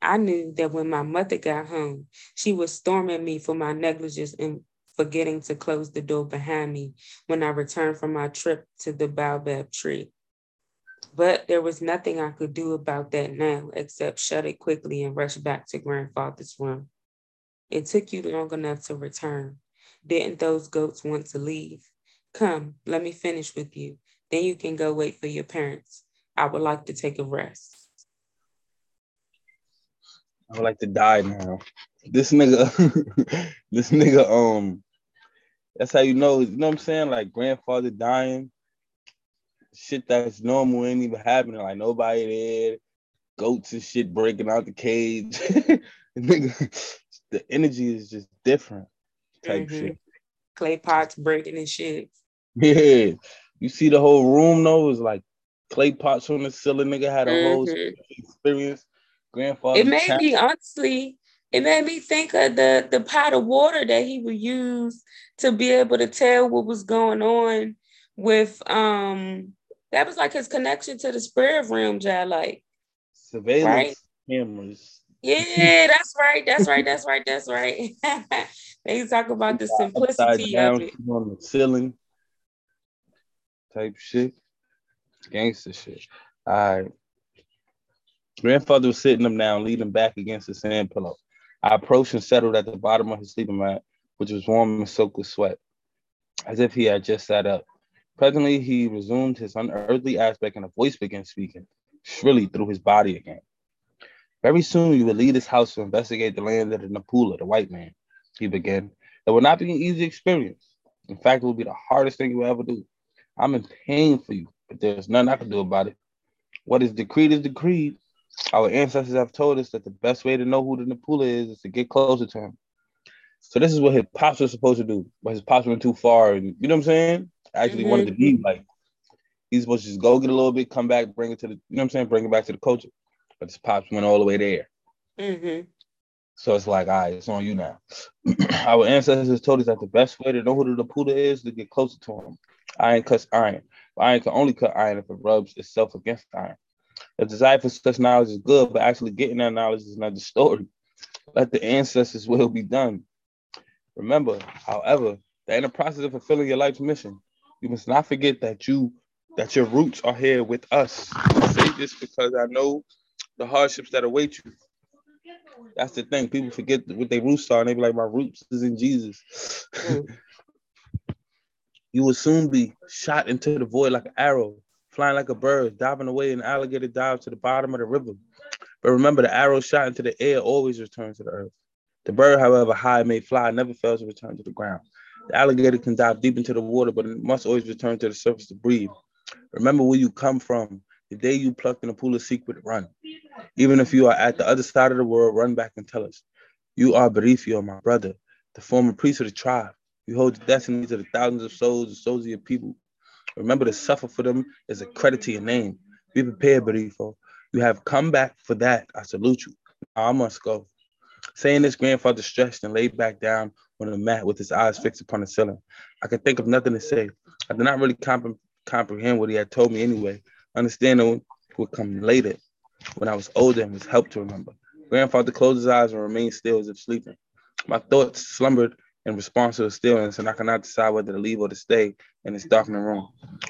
I knew that when my mother got home, she was storming me for my negligence and forgetting to close the door behind me when I returned from my trip to the baobab tree. But there was nothing I could do about that now except shut it quickly and rush back to grandfather's room. It took you long enough to return. Didn't those goats want to leave? Come, let me finish with you. Then you can go wait for your parents. I would like to take a rest. I would like to die now. This nigga, this nigga, um, that's how you know, you know what I'm saying? Like grandfather dying, shit that's normal ain't even happening. Like nobody there, goats and shit breaking out the cage. Nigga, the energy is just different type mm-hmm. shit. Clay pots breaking and shit. Yeah, you see the whole room though is like clay pots on the ceiling. Nigga had a mm-hmm. whole experience. Grandfather. It made me honestly. It made me think of the the pot of water that he would use to be able to tell what was going on with um. That was like his connection to the spirit realm, Jai, like surveillance right? cameras. Yeah, that's right. That's right. That's right. That's right. They talk about the simplicity down of it on the ceiling, type shit, gangster shit. All right. Grandfather was sitting him down, leaning back against the sand pillow. I approached and settled at the bottom of his sleeping mat, which was warm and soaked with sweat, as if he had just sat up. Presently, he resumed his unearthly aspect and a voice began speaking, shrilly through his body again. Very soon, you will leave this house to investigate the land of the Napula, the white man, he began. It will not be an easy experience. In fact, it will be the hardest thing you will ever do. I'm in pain for you, but there's nothing I can do about it. What is decreed is decreed. Our ancestors have told us that the best way to know who the Napula is is to get closer to him. So this is what his pops was supposed to do, but his pops went too far. And you know what I'm saying? I actually mm-hmm. wanted to be like, he's supposed to just go get a little bit, come back, bring it to the, you know what I'm saying? Bring it back to the culture. But his pops went all the way there. Mm-hmm. So it's like, all right, it's on you now. Our ancestors told us that the best way to know who the Napula is is to get closer to him. Iron cuts iron. But iron can only cut iron if it rubs itself against iron. The desire for such knowledge is good, but actually getting that knowledge is another story. Let the ancestors' will be done. Remember, however, that in the process of fulfilling your life's mission, you must not forget that you that your roots are here with us. I say this because I know the hardships that await you. That's the thing. People forget what their roots are, and they be like, my roots is in Jesus. You will soon be shot into the void like an arrow, flying like a bird, diving away an alligator dive to the bottom of the river. But remember, the arrow shot into the air always returns to the earth. The bird, however high it may fly, never fails to return to the ground. The alligator can dive deep into the water, but it must always return to the surface to breathe. Remember where you come from. The day you plucked in a pool of secret, run. Even if you are at the other side of the world, run back and tell us. You are Birifor, my brother, the former priest of the tribe. You hold the destinies of the thousands of souls, the souls of your people. Remember to suffer for them is a credit to your name. Be prepared, Birifor. You have come back for that. I salute you. I must go. Saying this, grandfather stretched and laid back down on the mat with his eyes fixed upon the ceiling. I could think of nothing to say. I did not really comp- comprehend what he had told me anyway. Understanding would come later when I was older and was helped to remember. Grandfather closed his eyes and remained still as if sleeping. My thoughts slumbered in response to the stillness, and I could not decide whether to leave or to stay in this darkening room.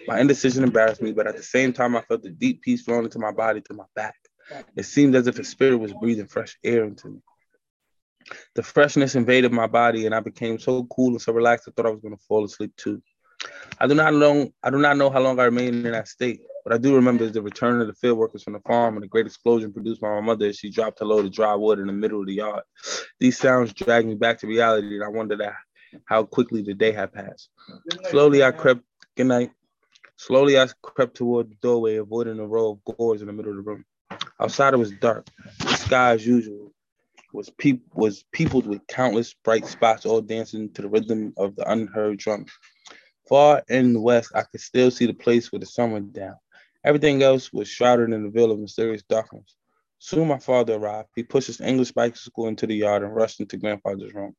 My indecision embarrassed me, but at the same time, I felt a deep peace flowing into my body, through my back. It seemed as if his spirit was breathing fresh air into me. The freshness invaded my body, and I became so cool and so relaxed, I thought I was going to fall asleep too. I do not know, I do not know how long I remained in that state. What I do remember is the return of the field workers from the farm and the great explosion produced by my mother as she dropped a load of dry wood in the middle of the yard. These sounds dragged me back to reality, and I wondered how quickly the day had passed. Slowly I crept, good night. Slowly I crept toward the doorway, avoiding a row of gourds in the middle of the room. Outside it was dark. The sky, as usual, was peop- was peopled with countless bright spots, all dancing to the rhythm of the unheard drums. Far in the west, I could still see the place where the sun went down. Everything else was shrouded in a veil of mysterious darkness. Soon my father arrived. He pushed his English bicycle into the yard and rushed into grandfather's room.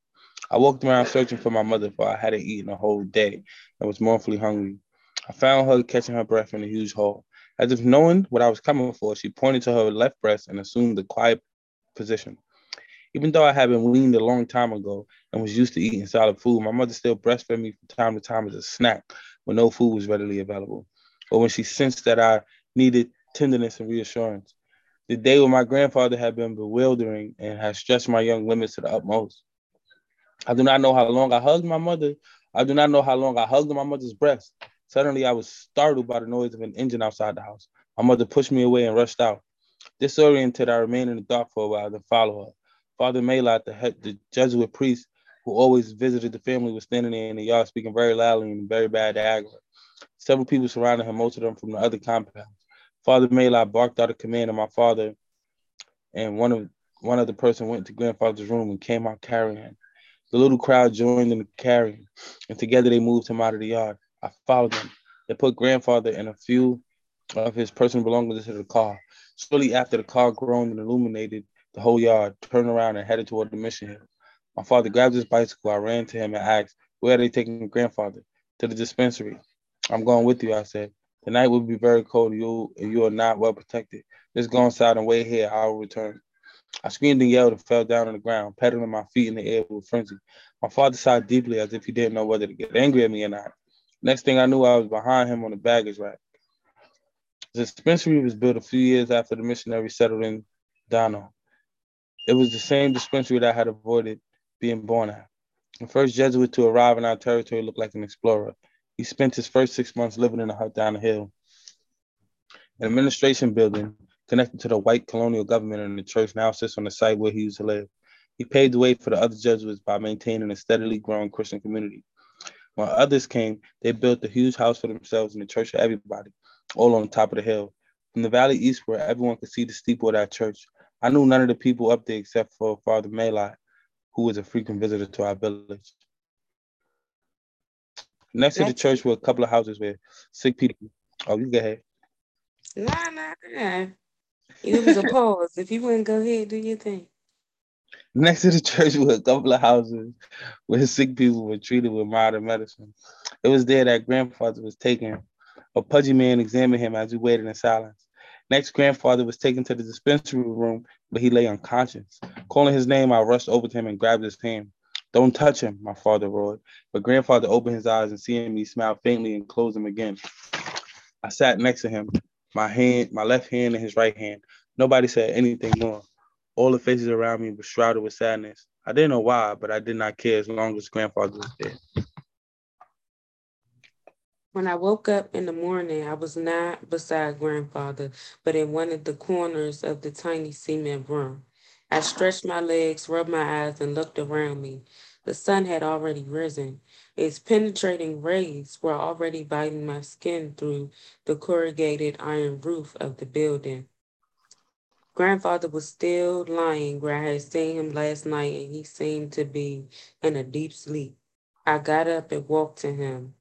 I walked around searching for my mother, for I hadn't eaten a whole day and was mournfully hungry. I found her catching her breath in a huge hall. As if knowing what I was coming for, she pointed to her left breast and assumed a quiet position. Even though I had been weaned a long time ago and was used to eating solid food, my mother still breastfed me from time to time as a snack when no food was readily available, or when she sensed that I needed tenderness and reassurance. The day with my grandfather had been bewildering and had stretched my young limits to the utmost. I do not know how long I hugged my mother. I do not know how long I hugged my mother's breast. Suddenly, I was startled by the noise of an engine outside the house. My mother pushed me away and rushed out. Disoriented, I remained in the dark for a while, then followed her. Father Maillot, the, head, the Jesuit priest who always visited the family, was standing there in the yard speaking very loudly in very bad Dagara. Several people surrounded him, most of them from the other compounds. Father Maillot barked out a command, and my father and one of one other person went to grandfather's room and came out carrying him. The little crowd joined in the carrying, and together they moved him out of the yard. I followed them. They put grandfather and a few of his personal belongings into the car. Shortly after, the car groaned and illuminated the whole yard, turned around and headed toward the mission hill. My father grabbed his bicycle. I ran to him and asked, where are they taking grandfather? To the dispensary. I'm going with you, I said. The night will be very cold and you, and you are not well protected. Just go inside and wait here. I will return. I screamed and yelled and fell down on the ground, paddling my feet in the air with frenzy. My father sighed deeply as if he didn't know whether to get angry at me or not. Next thing I knew, I was behind him on the baggage rack. The dispensary was built a few years after the missionary settled in Dono. It was the same dispensary that I had avoided being born at. The first Jesuit to arrive in our territory looked like an explorer. He spent his first six months living in a hut down the hill, an administration building connected to the white colonial government, and the church now sits on the site where he used to live. He paved the way for the other Jesuits by maintaining a steadily growing Christian community. When others came, they built a huge house for themselves and the church for everybody, all on top of the hill. From the valley eastward, everyone could see the steeple of that church. I knew none of the people up there except for Father Maillot, who was a frequent visitor to our village. Next to the church were a couple of houses with sick people. Oh, you go ahead. Nah, nah, nah. It was a pause. If you wouldn't go ahead, do your thing. Next to the church were a couple of houses where sick people were treated with modern medicine. It was there that grandfather was taken. A pudgy man examined him as he waited in silence. Next, grandfather was taken to the dispensary room, but he lay unconscious. Calling his name, I rushed over to him and grabbed his hand. Don't touch him, my father roared. But grandfather opened his eyes and seeing me, smiled faintly and closed them again. I sat next to him, my hand, my left hand and his right hand. Nobody said anything more. All the faces around me were shrouded with sadness. I didn't know why, but I did not care as long as grandfather was there. When I woke up in the morning, I was not beside grandfather, but in one of the corners of the tiny cement room. I stretched my legs, rubbed my eyes, and looked around me. The sun had already risen. Its penetrating rays were already biting my skin through the corrugated iron roof of the building. Grandfather was still lying where I had seen him last night, and he seemed to be in a deep sleep. I got up and walked to him.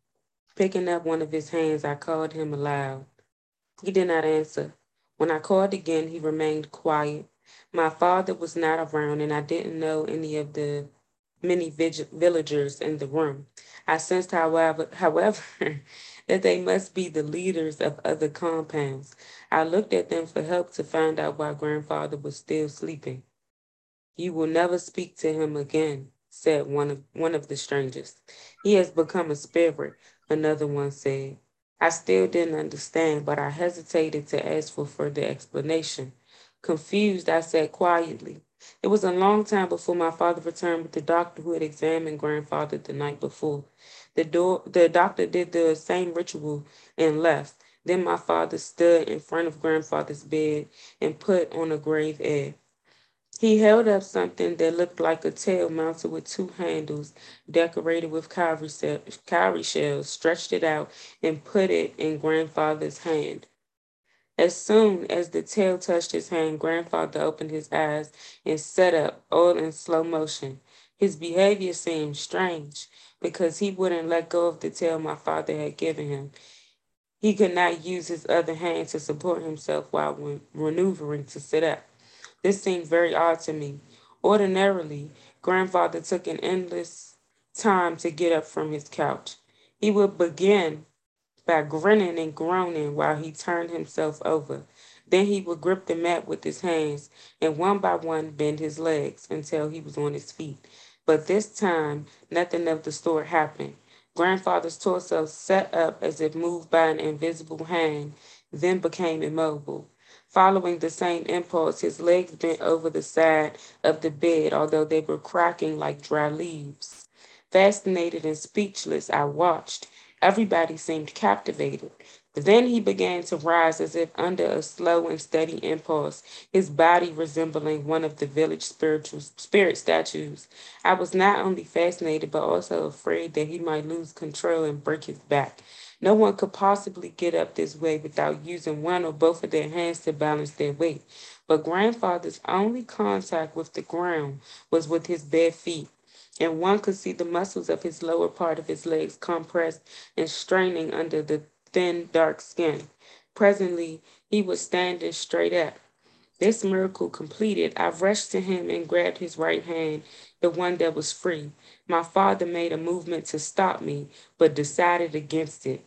Picking up one of his hands, I called him aloud. He did not answer. When I called again, he remained quiet. My father was not around, and I didn't know any of the many villagers in the room. I sensed, however, however, that they must be the leaders of other compounds. I looked at them for help to find out why grandfather was still sleeping. You will never speak to him again, said one of, one of the strangers. He has become a spirit, another one said. I still didn't understand, but I hesitated to ask for further explanation. Confused, I said quietly. It was a long time before my father returned with the doctor who had examined grandfather the night before. The, door, the doctor did the same ritual and left. Then my father stood in front of grandfather's bed and put on a grave air. He held up something that looked like a tail mounted with two handles, decorated with cowrie, se- cowrie shells, stretched it out, and put it in grandfather's hand. As soon as the tail touched his hand, grandfather opened his eyes and sat up, all in slow motion. His behavior seemed strange because he wouldn't let go of the tail my father had given him. He could not use his other hand to support himself while maneuvering to sit up. This seemed very odd to me. Ordinarily, grandfather took an endless time to get up from his couch. He would begin by grinning and groaning while he turned himself over. Then he would grip the mat with his hands and one by one bend his legs until he was on his feet. But this time, nothing of the sort happened. Grandfather's torso sat up as if moved by an invisible hand, then became immobile. Following the same impulse, his legs bent over the side of the bed, although they were cracking like dry leaves. Fascinated and speechless, I watched. Everybody seemed captivated. Then he began to rise as if under a slow and steady impulse, his body resembling one of the village spiritual spirit statues. I was not only fascinated, but also afraid that he might lose control and break his back. No one could possibly get up this way without using one or both of their hands to balance their weight. But grandfather's only contact with the ground was with his bare feet, and one could see the muscles of his lower part of his legs compressed and straining under the thin, dark skin. Presently, he was standing straight up. This miracle completed, I rushed to him and grabbed his right hand, the one that was free. My father made a movement to stop me, but decided against it.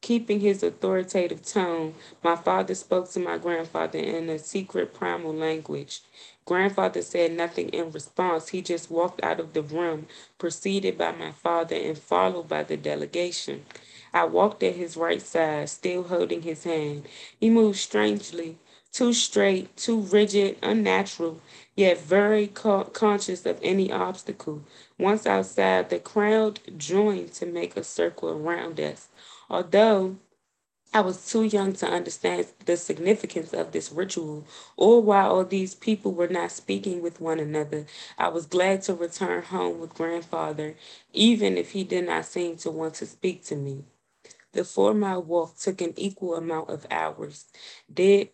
Keeping his authoritative tone, my father spoke to my grandfather in a secret primal language. Grandfather said nothing in response. He just walked out of the room, preceded by my father and followed by the delegation. I walked at his right side, still holding his hand. He moved strangely, too straight, too rigid, unnatural, yet very co- conscious of any obstacle. Once outside, the crowd joined to make a circle around us. Although I was too young to understand the significance of this ritual, or why all these people were not speaking with one another, I was glad to return home with grandfather, even if he did not seem to want to speak to me. The four-mile walk took an equal amount of hours. Did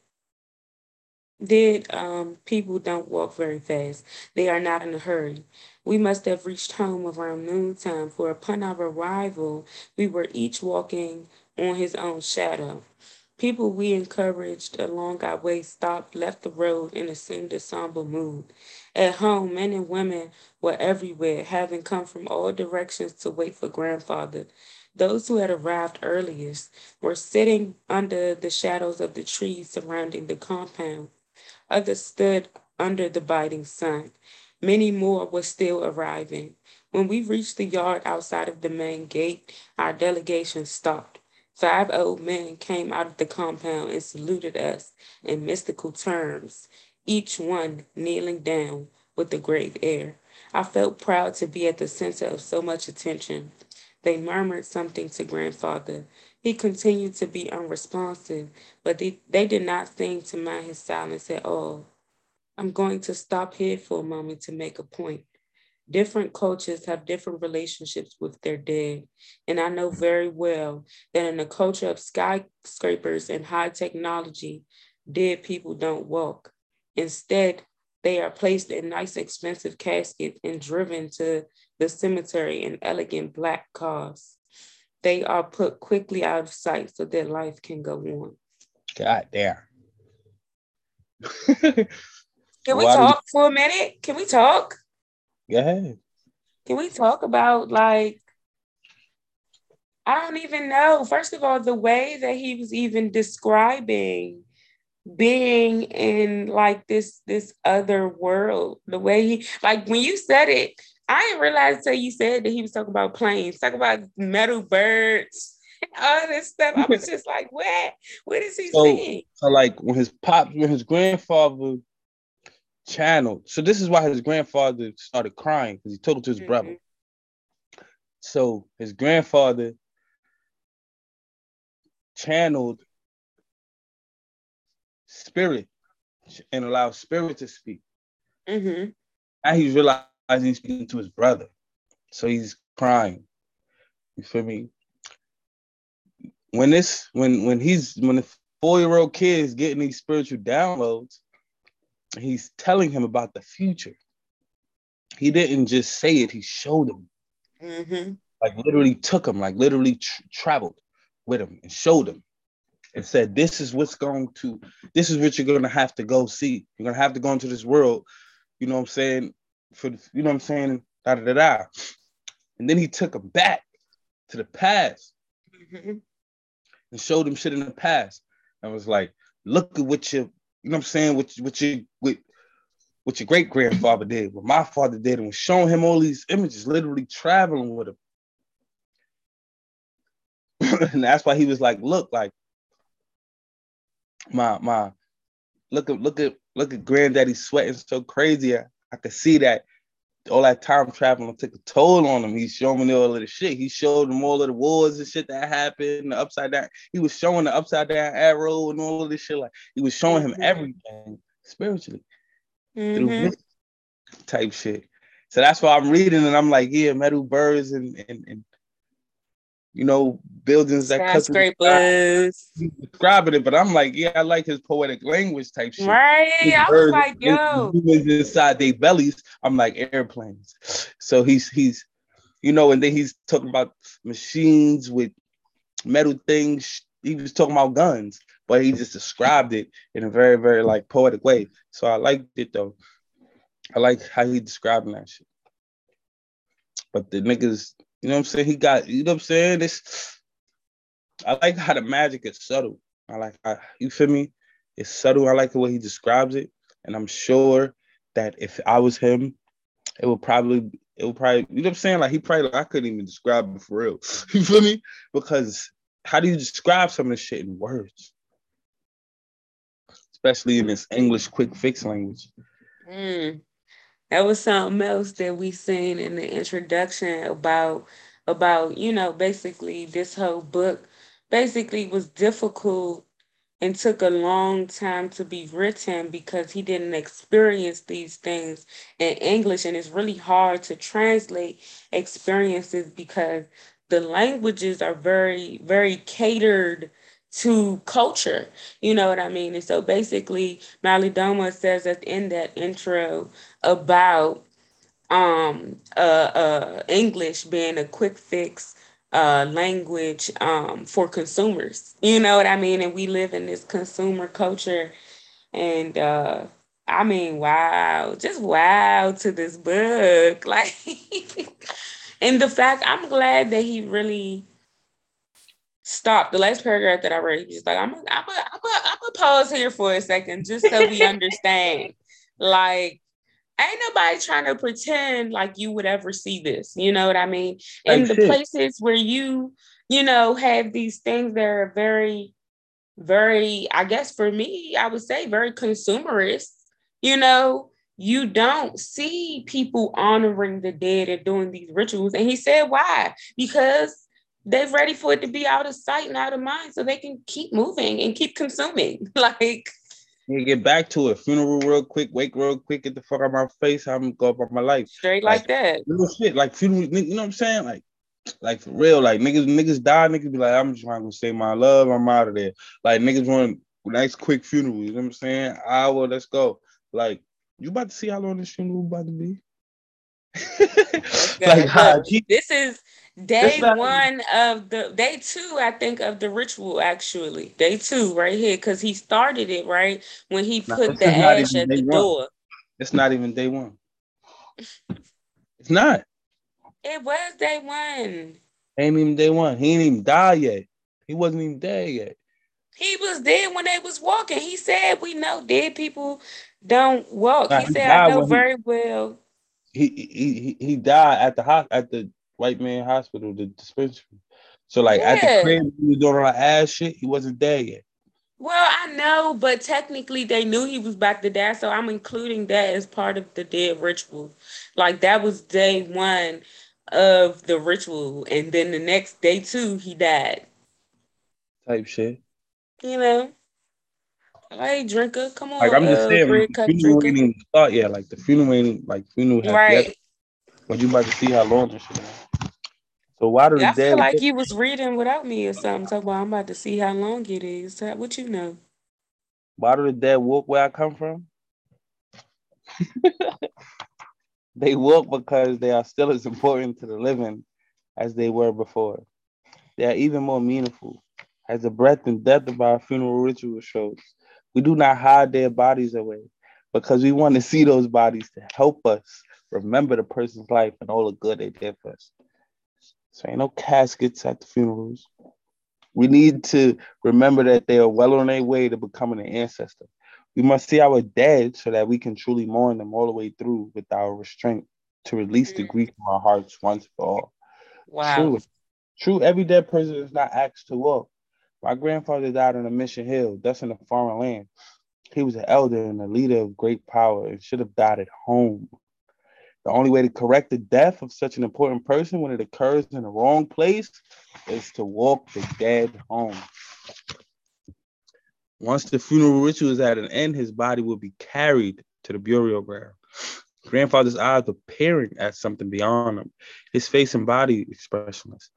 Dead um, people don't walk very fast. They are not in a hurry. We must have reached home around noontime, for upon our arrival, we were each walking on his own shadow. People we encouraged along our way stopped, left the road, and assumed a somber mood. At home, men and women were everywhere, having come from all directions to wait for grandfather. Those who had arrived earliest were sitting under the shadows of the trees surrounding the compound. Others stood under the biting sun. Many more were still arriving. When we reached the yard outside of the main gate, our delegation stopped. Five old men came out of the compound and saluted us in mystical terms, each one kneeling down with a grave air. I felt proud to be at the center of so much attention. They murmured something to grandfather. He continued to be unresponsive, but they, they did not seem to mind his silence at all. I'm going to stop here for a moment to make a point. Different cultures have different relationships with their dead, and I know very well that in a culture of skyscrapers and high technology, dead people don't walk. Instead, they are placed in nice, expensive caskets and driven to the cemetery in elegant black cars. They are put quickly out of sight so that life can go on. God damn. Can we Why talk we... for a minute? Can we talk? Go ahead. Can we talk about, like, I don't even know. First of all, the way that he was even describing being in, like, this this other world, the way he, like, when you said it, I didn't realize until you said that he was talking about planes, talking about metal birds, all this stuff. I was just like, what? What is he so, saying? So, like, when his pops, when his grandfather channeled, so this is why his grandfather started crying, because he told it to his mm-hmm. brother. So his grandfather channeled spirit and allowed spirit to speak. Mm-hmm. Now he's realizing he's speaking to his brother. So he's crying. You feel me? When this, when when he's when the four-year-old kid is getting these spiritual downloads, he's telling him about the future. He didn't just say it, he showed him. Mm-hmm. Like literally took him, like literally tr- traveled with him and showed him. And said, this is what's going to, this is what you're going to have to go see. You're going to have to go into this world. You know what I'm saying? For the, you know what I'm saying? Da, da, da, da. And then he took him back to the past mm-hmm. and showed him shit in the past. And was like, look at what your, you know what I'm saying? What, what, your, what, what your great-grandfather did, what my father did, and was showing him all these images, literally traveling with him. And that's why he was like, look, like, My my, look at look at look at granddaddy's sweating so crazy. I, I could see that all that time traveling took a toll on him. He's showing me all of the shit. He showed him all of the wars and shit that happened, the upside down. He was showing the upside down arrow and all of this shit. Like he was showing him everything spiritually mm-hmm. type shit. So that's why I'm reading and I'm like, yeah, metal birds and and and. You know, buildings that skyscrapers. Describing it, but I'm like, yeah, I like his poetic language type shit. Right, his I was like, yo, inside their bellies, I'm like airplanes. So he's he's, you know, and then he's talking about machines with metal things. He was talking about guns, but he just described it in a very very like poetic way. So I liked it though. I like how he describing that shit. But the niggas. You know what I'm saying? He got, you know what I'm saying? This, I like how the magic is subtle. I like, I, you feel me? It's subtle. I like the way he describes it. And I'm sure that if I was him, it would probably, it would probably, you know what I'm saying? Like he probably, I couldn't even describe it for real. You feel me? Because how do you describe some of this shit in words? Especially in this English quick fix language. Mm. That was something else that we seen in the introduction about, about, you know, basically this whole book basically was difficult and took a long time to be written because he didn't experience these things in English. And it's really hard to translate experiences because the languages are very, very catered to culture, you know what I mean? And so basically, Malidoma says us in that intro about um, uh, uh, English being a quick fix uh, language um, for consumers, you know what I mean? And we live in this consumer culture and uh, I mean, wow, just wow to this book. Like, and the fact, I'm glad that he really stopped. The last paragraph that I read, he's like, I'm going I'm to pause here for a second just so we understand. Like, ain't nobody trying to pretend like you would ever see this. You know what I mean? In the places where you, you know, have these things that are very, very, I guess for me, I would say very consumerist. You know, you don't see people honoring the dead and doing these rituals. And he said, why? Because they're ready for it to be out of sight and out of mind so they can keep moving and keep consuming. Like, you get back to it. Funeral real quick, wake real quick, get the fuck out of my face. I'm gonna go about my life. Straight like, like that. Little shit, like funeral, you know what I'm saying? Like, like for real, like niggas, niggas die, niggas be like, I'm just trying to say my love, I'm out of there. Like niggas want a nice quick funeral, you know what I'm saying? Ah, well, let's go. Like, you about to see how long this funeral about to be? Like, how, this is day one of the, day two, I think, of the ritual, actually. Day two right here, because he started it, right, when he put the ash at the door. It's not even day one. It's not. It was day one. Ain't even day one. He ain't even die yet. He wasn't even dead yet. He was dead when they was walking. He said, we know dead people don't walk. Nah, he, he said, I know very he, well. He, he he he died at the at the white man hospital, the dispensary. So like yeah. at the crib, he was doing all that ass shit. He wasn't dead yet. Well, I know, but technically they knew he was about to die. So I'm including that as part of the dead ritual. Like that was day one of the ritual, and then the next day too, he died. Type shit. You know, like drinker, come on. Like I'm just uh, saying, the funeral ain't even start yet. Like the funeral ain't like funeral. Right. Yet. But you about to see how long this shit is. So why do yeah, I feel dead like dead? You was reading without me or something? So well, I'm about to see how long it is. What you know? Why do the dead walk where I come from? They walk because they are still as important to the living as they were before. They are even more meaningful. As the breadth and depth of our funeral ritual shows, we do not hide their bodies away because we want to see those bodies to help us remember the person's life and all the good they did for us. So ain't no caskets at the funerals. We need to remember that they are well on their way to becoming an ancestor. We must see our dead so that we can truly mourn them all the way through without restraint to release mm. the grief from our hearts once for all. Wow. True, True. Every dead person is not asked to walk. My grandfather died on a mission hill, that's in a foreign land. He was an elder and a leader of great power and should have died at home. The only way to correct the death of such an important person when it occurs in the wrong place is to walk the dead home. Once the funeral ritual is at an end, his body will be carried to the burial ground. Grandfather's eyes were peering at something beyond him, his face and body expressionless.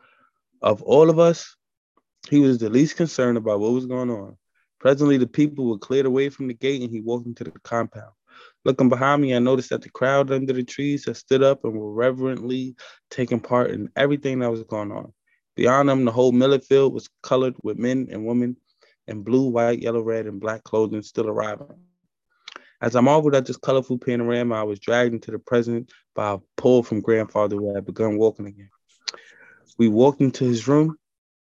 Of all of us, he was the least concerned about what was going on. Presently, the people were cleared away from the gate and he walked into the compound. Looking behind me, I noticed that the crowd under the trees had stood up and were reverently taking part in everything that was going on. Beyond them, the whole millet field was colored with men and women in blue, white, yellow, red, and black clothing still arriving. As I marveled at this colorful panorama, I was dragged into the present by a pull from grandfather who had begun walking again. We walked into his room.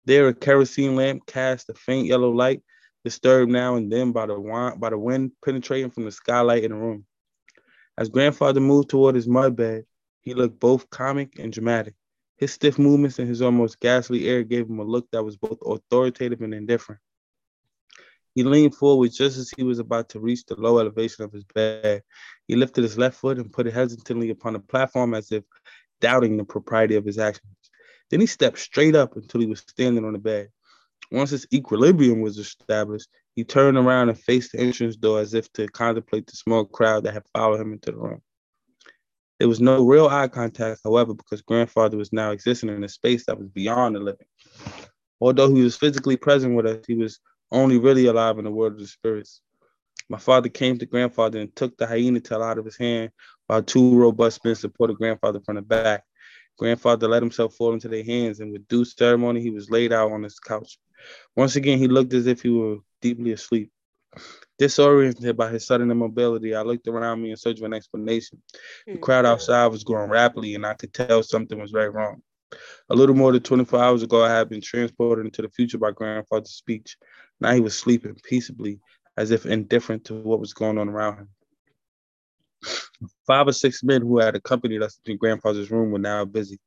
There, a kerosene lamp cast a faint yellow light, disturbed now and then by the, wine, by the wind penetrating from the skylight in the room. As grandfather moved toward his mud bed, he looked both comic and dramatic. His stiff movements and his almost ghastly air gave him a look that was both authoritative and indifferent. He leaned forward just as he was about to reach the low elevation of his bed. He lifted his left foot and put it hesitantly upon the platform as if doubting the propriety of his actions. Then he stepped straight up until he was standing on the bed. Once his equilibrium was established, he turned around and faced the entrance door as if to contemplate the small crowd that had followed him into the room. There was no real eye contact, however, because grandfather was now existing in a space that was beyond the living. Although he was physically present with us, he was only really alive in the world of the spirits. My father came to grandfather and took the hyena tail out of his hand while two robust men supported grandfather from the back. Grandfather let himself fall into their hands, and with due ceremony, he was laid out on his couch. Once again, he looked as if he were deeply asleep. Disoriented by his sudden immobility, I looked around me in search of an explanation. Mm. The crowd outside was growing rapidly, and I could tell something was very wrong. A little more than twenty-four hours ago, I had been transported into the future by grandfather's speech. Now he was sleeping peaceably, as if indifferent to what was going on around him. Five or six men who had accompanied us to grandfather's room were now busy.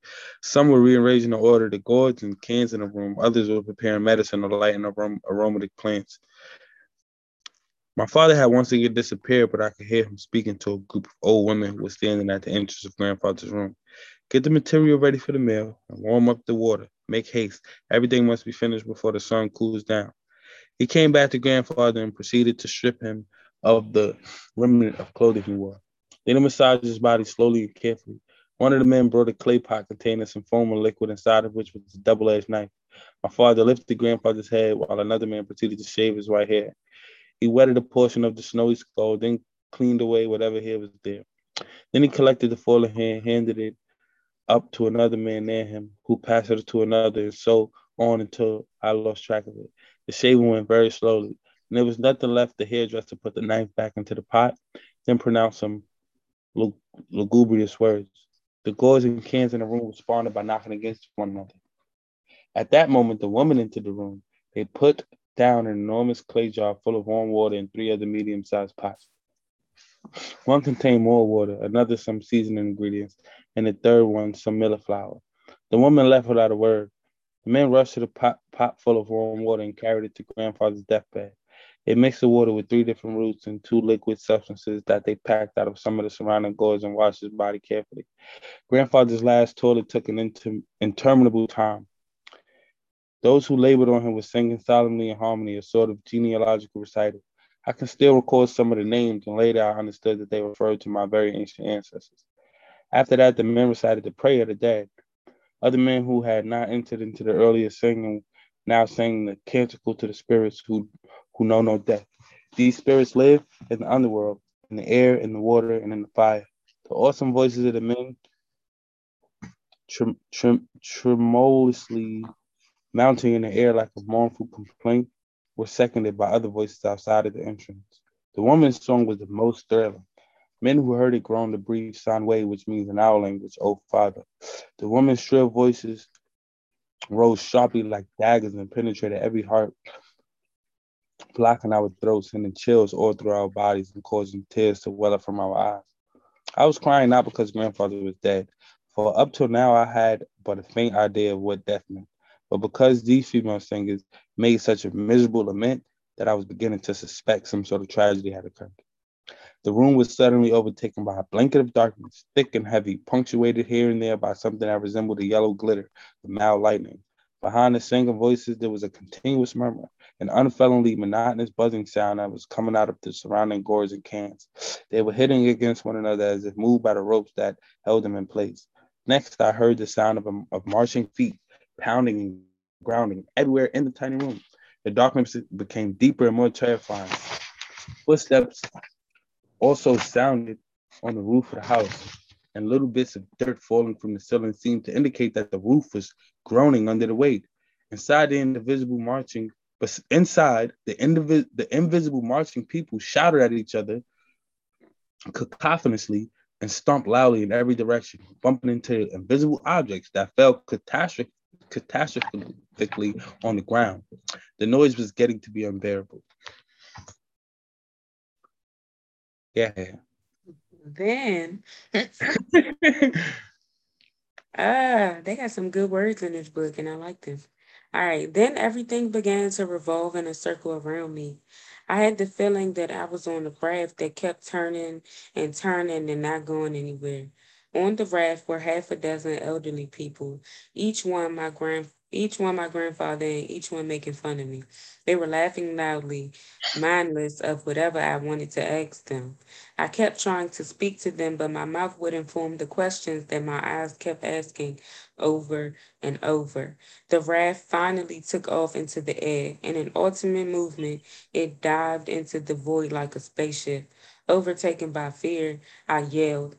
Some were rearranging the order of the gourds and cans in the room. Others were preparing medicine or lighting arom- aromatic plants. My father had once again disappeared, but I could hear him speaking to a group of old women who were standing at the entrance of grandfather's room. Get the material ready for the meal and warm up the water. Make haste. Everything must be finished before the sun cools down. He came back to grandfather and proceeded to strip him of the remnant of clothing he wore. Then he massaged his body slowly and carefully. One of the men brought a clay pot containing some foam and liquid, inside of which was a double-edged knife. My father lifted grandfather's head while another man proceeded to shave his white hair. He wetted a portion of the snowy skull, then cleaned away whatever hair was there. Then he collected the fallen hair and handed it up to another man near him, who passed it to another, and so on until I lost track of it. The shaving went very slowly, and there was nothing left. The hairdresser put the knife back into the pot, then pronounced some lug- lugubrious words. The gourds and cans in the room responded by knocking against one another. At that moment, the woman entered the room. They put down an enormous clay jar full of warm water and three other medium-sized pots. One contained more water, another some seasoning ingredients, and the third one some millet flour. The woman left without a word. The men rushed to the pot, pot full of warm water and carried it to grandfather's deathbed. They mixed the water with three different roots and two liquid substances that they packed out of some of the surrounding gourds and washed his body carefully. Grandfather's last toilet took an inter- interminable time. Those who labored on him were singing solemnly in harmony, a sort of genealogical recital. I can still recall some of the names, and later I understood that they referred to my very ancient ancestors. After that, the men recited the prayer of the dead. Other men who had not entered into the earlier singing now sang the canticle to the spirits who, who know no death. These spirits live in the underworld, in the air, in the water, and in the fire. The awesome voices of the men trem- trem- tremulously mounting in the air like a mournful complaint were seconded by other voices outside of the entrance. The woman's song was the most thrilling. Men who heard it groaned the brief sanway, which means in our language, "Oh Father." The woman's shrill voices rose sharply like daggers and penetrated every heart, blocking our throats, sending chills all through our bodies and causing tears to well up from our eyes. I was crying not because grandfather was dead, for up till now I had but a faint idea of what death meant, but because these female singers made such a miserable lament that I was beginning to suspect some sort of tragedy had occurred. The room was suddenly overtaken by a blanket of darkness, thick and heavy, punctuated here and there by something that resembled a yellow glitter of mild lightning. Behind the singing voices, there was a continuous murmur, an unfailingly monotonous buzzing sound that was coming out of the surrounding gourds and cans. They were hitting against one another as if moved by the ropes that held them in place. Next, I heard the sound of, a, of marching feet, pounding and grounding everywhere in the tiny room. The darkness became deeper and more terrifying. Footsteps also sounded on the roof of the house, and little bits of dirt falling from the ceiling seemed to indicate that the roof was groaning under the weight. Inside the invisible marching, but inside the, indivis- the invisible marching people shouted at each other cacophonously and stomped loudly in every direction, bumping into invisible objects that fell catastrophic. catastrophically on the ground. The noise was getting to be unbearable. Yeah. Then, ah, uh, they got some good words in this book, and I like them. All right. Then everything began to revolve in a circle around me. I had the feeling that I was on a raft that kept turning and turning and not going anywhere. On the raft were half a dozen elderly people, each one my grand, each one my grandfather, and each one making fun of me. They were laughing loudly, mindless of whatever I wanted to ask them. I kept trying to speak to them, but my mouth wouldn't form the questions that my eyes kept asking over and over. The raft finally took off into the air. In an ultimate movement, it dived into the void like a spaceship. Overtaken by fear, I yelled.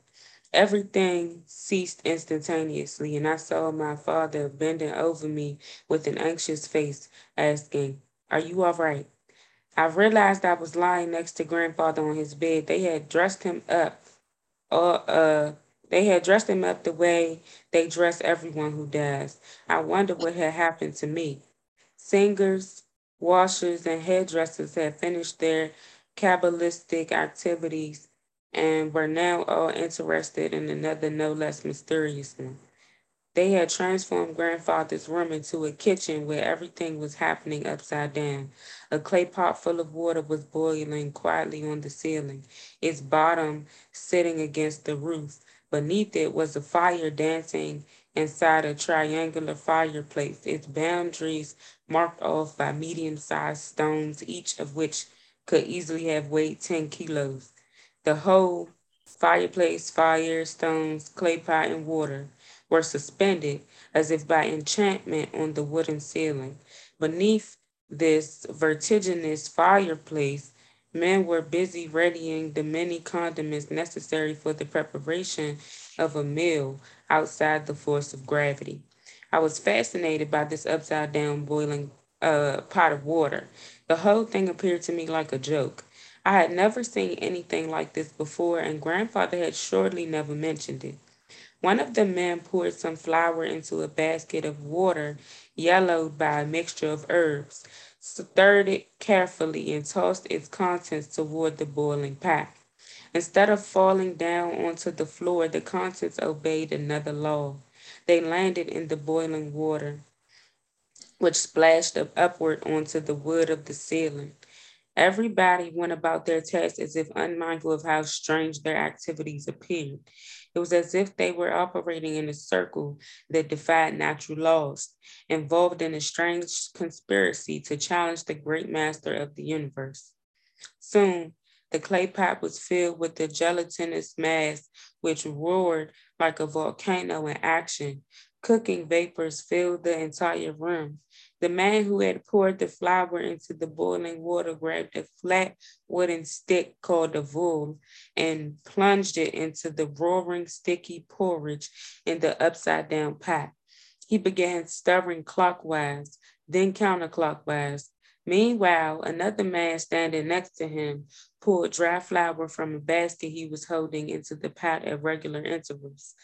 Everything ceased instantaneously, and I saw my father bending over me with an anxious face, asking, "Are you all right?" I realized I was lying next to Grandfather on his bed. They had dressed him up. Or, uh, they had dressed him up the way they dress everyone who dies. I wondered what had happened to me. Singers, washers, and hairdressers had finished their cabalistic activities and were now all interested in another no less mysterious one. They had transformed Grandfather's room into a kitchen where everything was happening upside down. A clay pot full of water was boiling quietly on the ceiling, its bottom sitting against the roof. Beneath it was a fire dancing inside a triangular fireplace, its boundaries marked off by medium-sized stones, each of which could easily have weighed ten kilos. The whole fireplace, fire, stones, clay pot, and water were suspended as if by enchantment on the wooden ceiling. Beneath this vertiginous fireplace, men were busy readying the many condiments necessary for the preparation of a meal outside the force of gravity. I was fascinated by this upside-down boiling uh, pot of water. The whole thing appeared to me like a joke. I had never seen anything like this before, and Grandfather had surely never mentioned it. One of the men poured some flour into a basket of water, yellowed by a mixture of herbs, stirred it carefully, and tossed its contents toward the boiling pot. Instead of falling down onto the floor, the contents obeyed another law. They landed in the boiling water, which splashed up upward onto the wood of the ceiling. Everybody went about their task as if unmindful of how strange their activities appeared. It was as if they were operating in a circle that defied natural laws, involved in a strange conspiracy to challenge the great master of the universe. Soon, the clay pot was filled with the gelatinous mass, which roared like a volcano in action. Cooking vapors filled the entire room. The man who had poured the flour into the boiling water grabbed a flat wooden stick called a vool and plunged it into the roaring, sticky porridge in the upside-down pot. He began stirring clockwise, then counterclockwise. Meanwhile, another man standing next to him poured dry flour from a basket he was holding into the pot at regular intervals.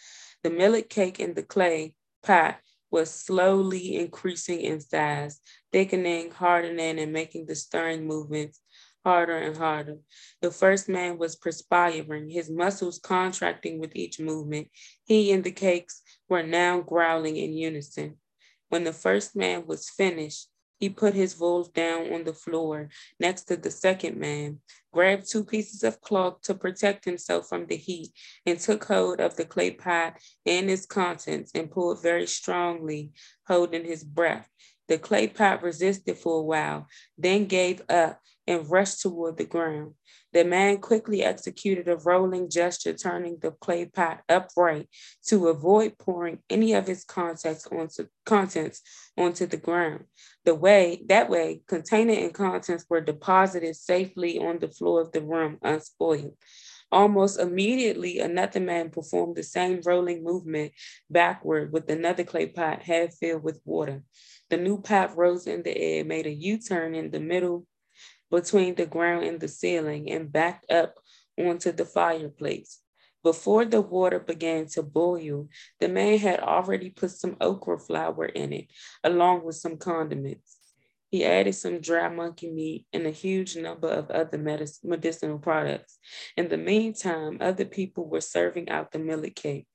The millet cake in the clay pot was slowly increasing in size, thickening, hardening, and making the stirring movements harder and harder. The first man was perspiring, his muscles contracting with each movement. He and the cakes were now growling in unison. When the first man was finished, he put his voles down on the floor next to the second man, grabbed two pieces of cloth to protect himself from the heat, and took hold of the clay pot and its contents and pulled very strongly, holding his breath. The clay pot resisted for a while, then gave up and rushed toward the ground. The man quickly executed a rolling gesture, turning the clay pot upright to avoid pouring any of its contents onto, contents onto the ground. The way, that way, container and contents were deposited safely on the floor of the room, unspoiled. Almost immediately, another man performed the same rolling movement backward with another clay pot half filled with water. The new pot rose in the air, made a U-turn in the middle between the ground and the ceiling, and backed up onto the fireplace. Before the water began to boil, the man had already put some okra flour in it, along with some condiments. He added some dry monkey meat and a huge number of other medic- medicinal products. In the meantime, other people were serving out the millet cake.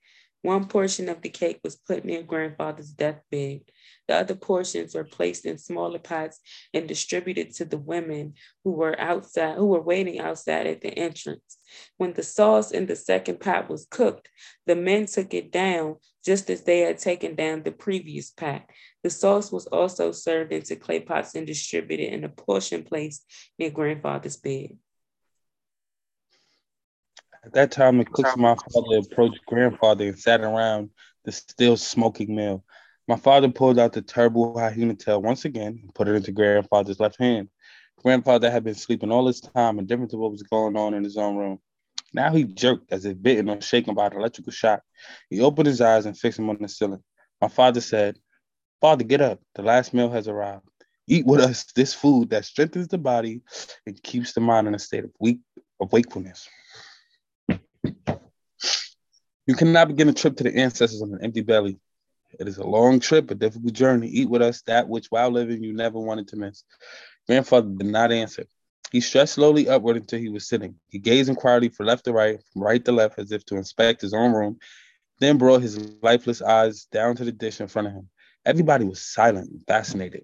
One portion of the cake was put near Grandfather's deathbed. The other portions were placed in smaller pots and distributed to the women who were outside, who were waiting outside at the entrance. When the sauce in the second pot was cooked, the men took it down just as they had taken down the previous pot. The sauce was also served into clay pots and distributed in a portion placed near Grandfather's bed. At that time, the cooks of my father approached Grandfather and sat around the still smoking meal. My father pulled out the terrible hyena tail once again and put it into Grandfather's left hand. Grandfather had been sleeping all this time, indifferent to what was going on in his own room. Now he jerked as if bitten or shaken by an electrical shock. He opened his eyes and fixed them on the ceiling. My father said, "Father, get up. The last meal has arrived. Eat with us this food that strengthens the body and keeps the mind in a state of weak of wakefulness. You cannot begin a trip to the ancestors on an empty belly. It is a long trip, a difficult journey. Eat with us that which, while living, you never wanted to miss. Grandfather did not answer. He stretched slowly upward until he was sitting. He gazed inquiringly from left to right, from right to left, as if to inspect his own room, then brought his lifeless eyes down to the dish in front of him. Everybody was silent and fascinated.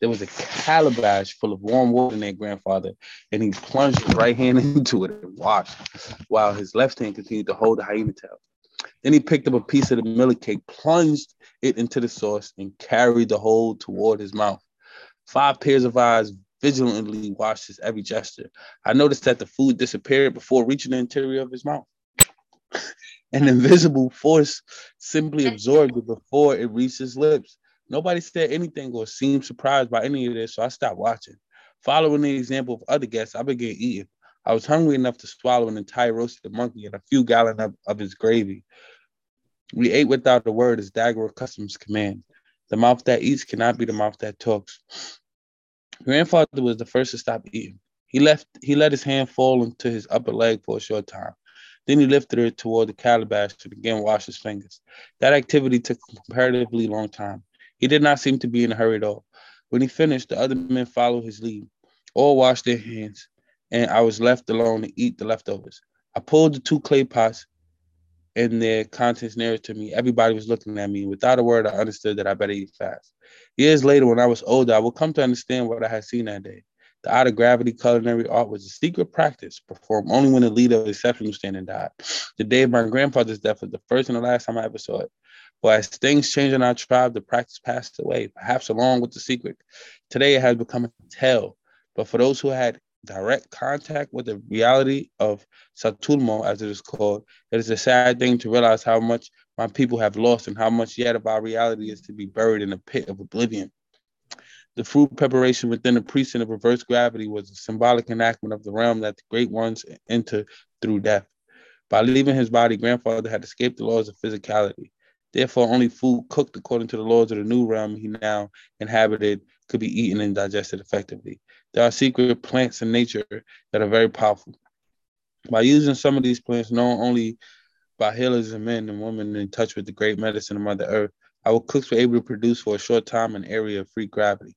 There was a calabash full of warm water in their grandfather, and he plunged his right hand into it and washed, while his left hand continued to hold the hyena tail. Then he picked up a piece of the millet cake, plunged it into the sauce, and carried the whole toward his mouth. Five pairs of eyes vigilantly watched his every gesture. I noticed that the food disappeared before reaching the interior of his mouth. An invisible force simply absorbed it before it reached his lips. Nobody said anything or seemed surprised by any of this, so I stopped watching. Following the example of other guests, I began eating. I was hungry enough to swallow an entire roasted monkey and a few gallons of, of his gravy. We ate without a word as Dagara customs command. The mouth that eats cannot be the mouth that talks. Grandfather was the first to stop eating. He left. He let his hand fall into his upper leg for a short time. Then he lifted it toward the calabash to again wash his fingers. That activity took a comparatively long time. He did not seem to be in a hurry at all. When he finished, the other men followed his lead. All washed their hands, and I was left alone to eat the leftovers. I pulled the two clay pots and their contents nearer to me. Everybody was looking at me. Without a word, I understood that I better eat fast. Years later, when I was older, I would come to understand what I had seen that day. The art of gravity culinary art was a secret practice performed only when the leader of exceptional standing died. The day of my grandfather's death was the first and the last time I ever saw it. But as things changed in our tribe, the practice passed away, perhaps along with the secret. Today, it has become a tale. But for those who had direct contact with the reality of Satulmo, as it is called, it is a sad thing to realize how much my people have lost and how much yet of our reality is to be buried in the pit of oblivion. The food preparation within the precinct of reverse gravity was a symbolic enactment of the realm that the great ones enter through death. By leaving his body, grandfather had escaped the laws of physicality. Therefore, only food cooked according to the laws of the new realm he now inhabited could be eaten and digested effectively. There are secret plants in nature that are very powerful. By using some of these plants, known only by healers and men and women in touch with the great medicine of Mother Earth, our cooks were able to produce for a short time an area of free gravity.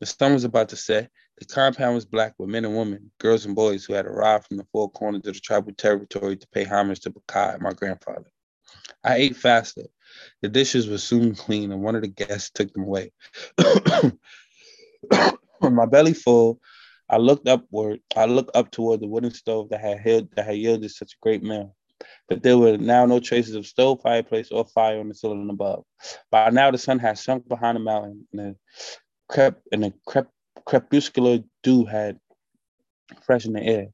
The sun was about to set. The compound was black with men and women, girls and boys who had arrived from the four corners of the tribal territory to pay homage to Bakai, my grandfather. I ate faster. The dishes were soon clean, and one of the guests took them away. With my belly full, I looked upward. I looked up toward the wooden stove that had held, that had yielded such a great meal. But there were now no traces of stove, fireplace, or fire on the ceiling above. By now, the sun had sunk behind the mountain, and a, crep- and a crep- crepuscular dew had freshened the air.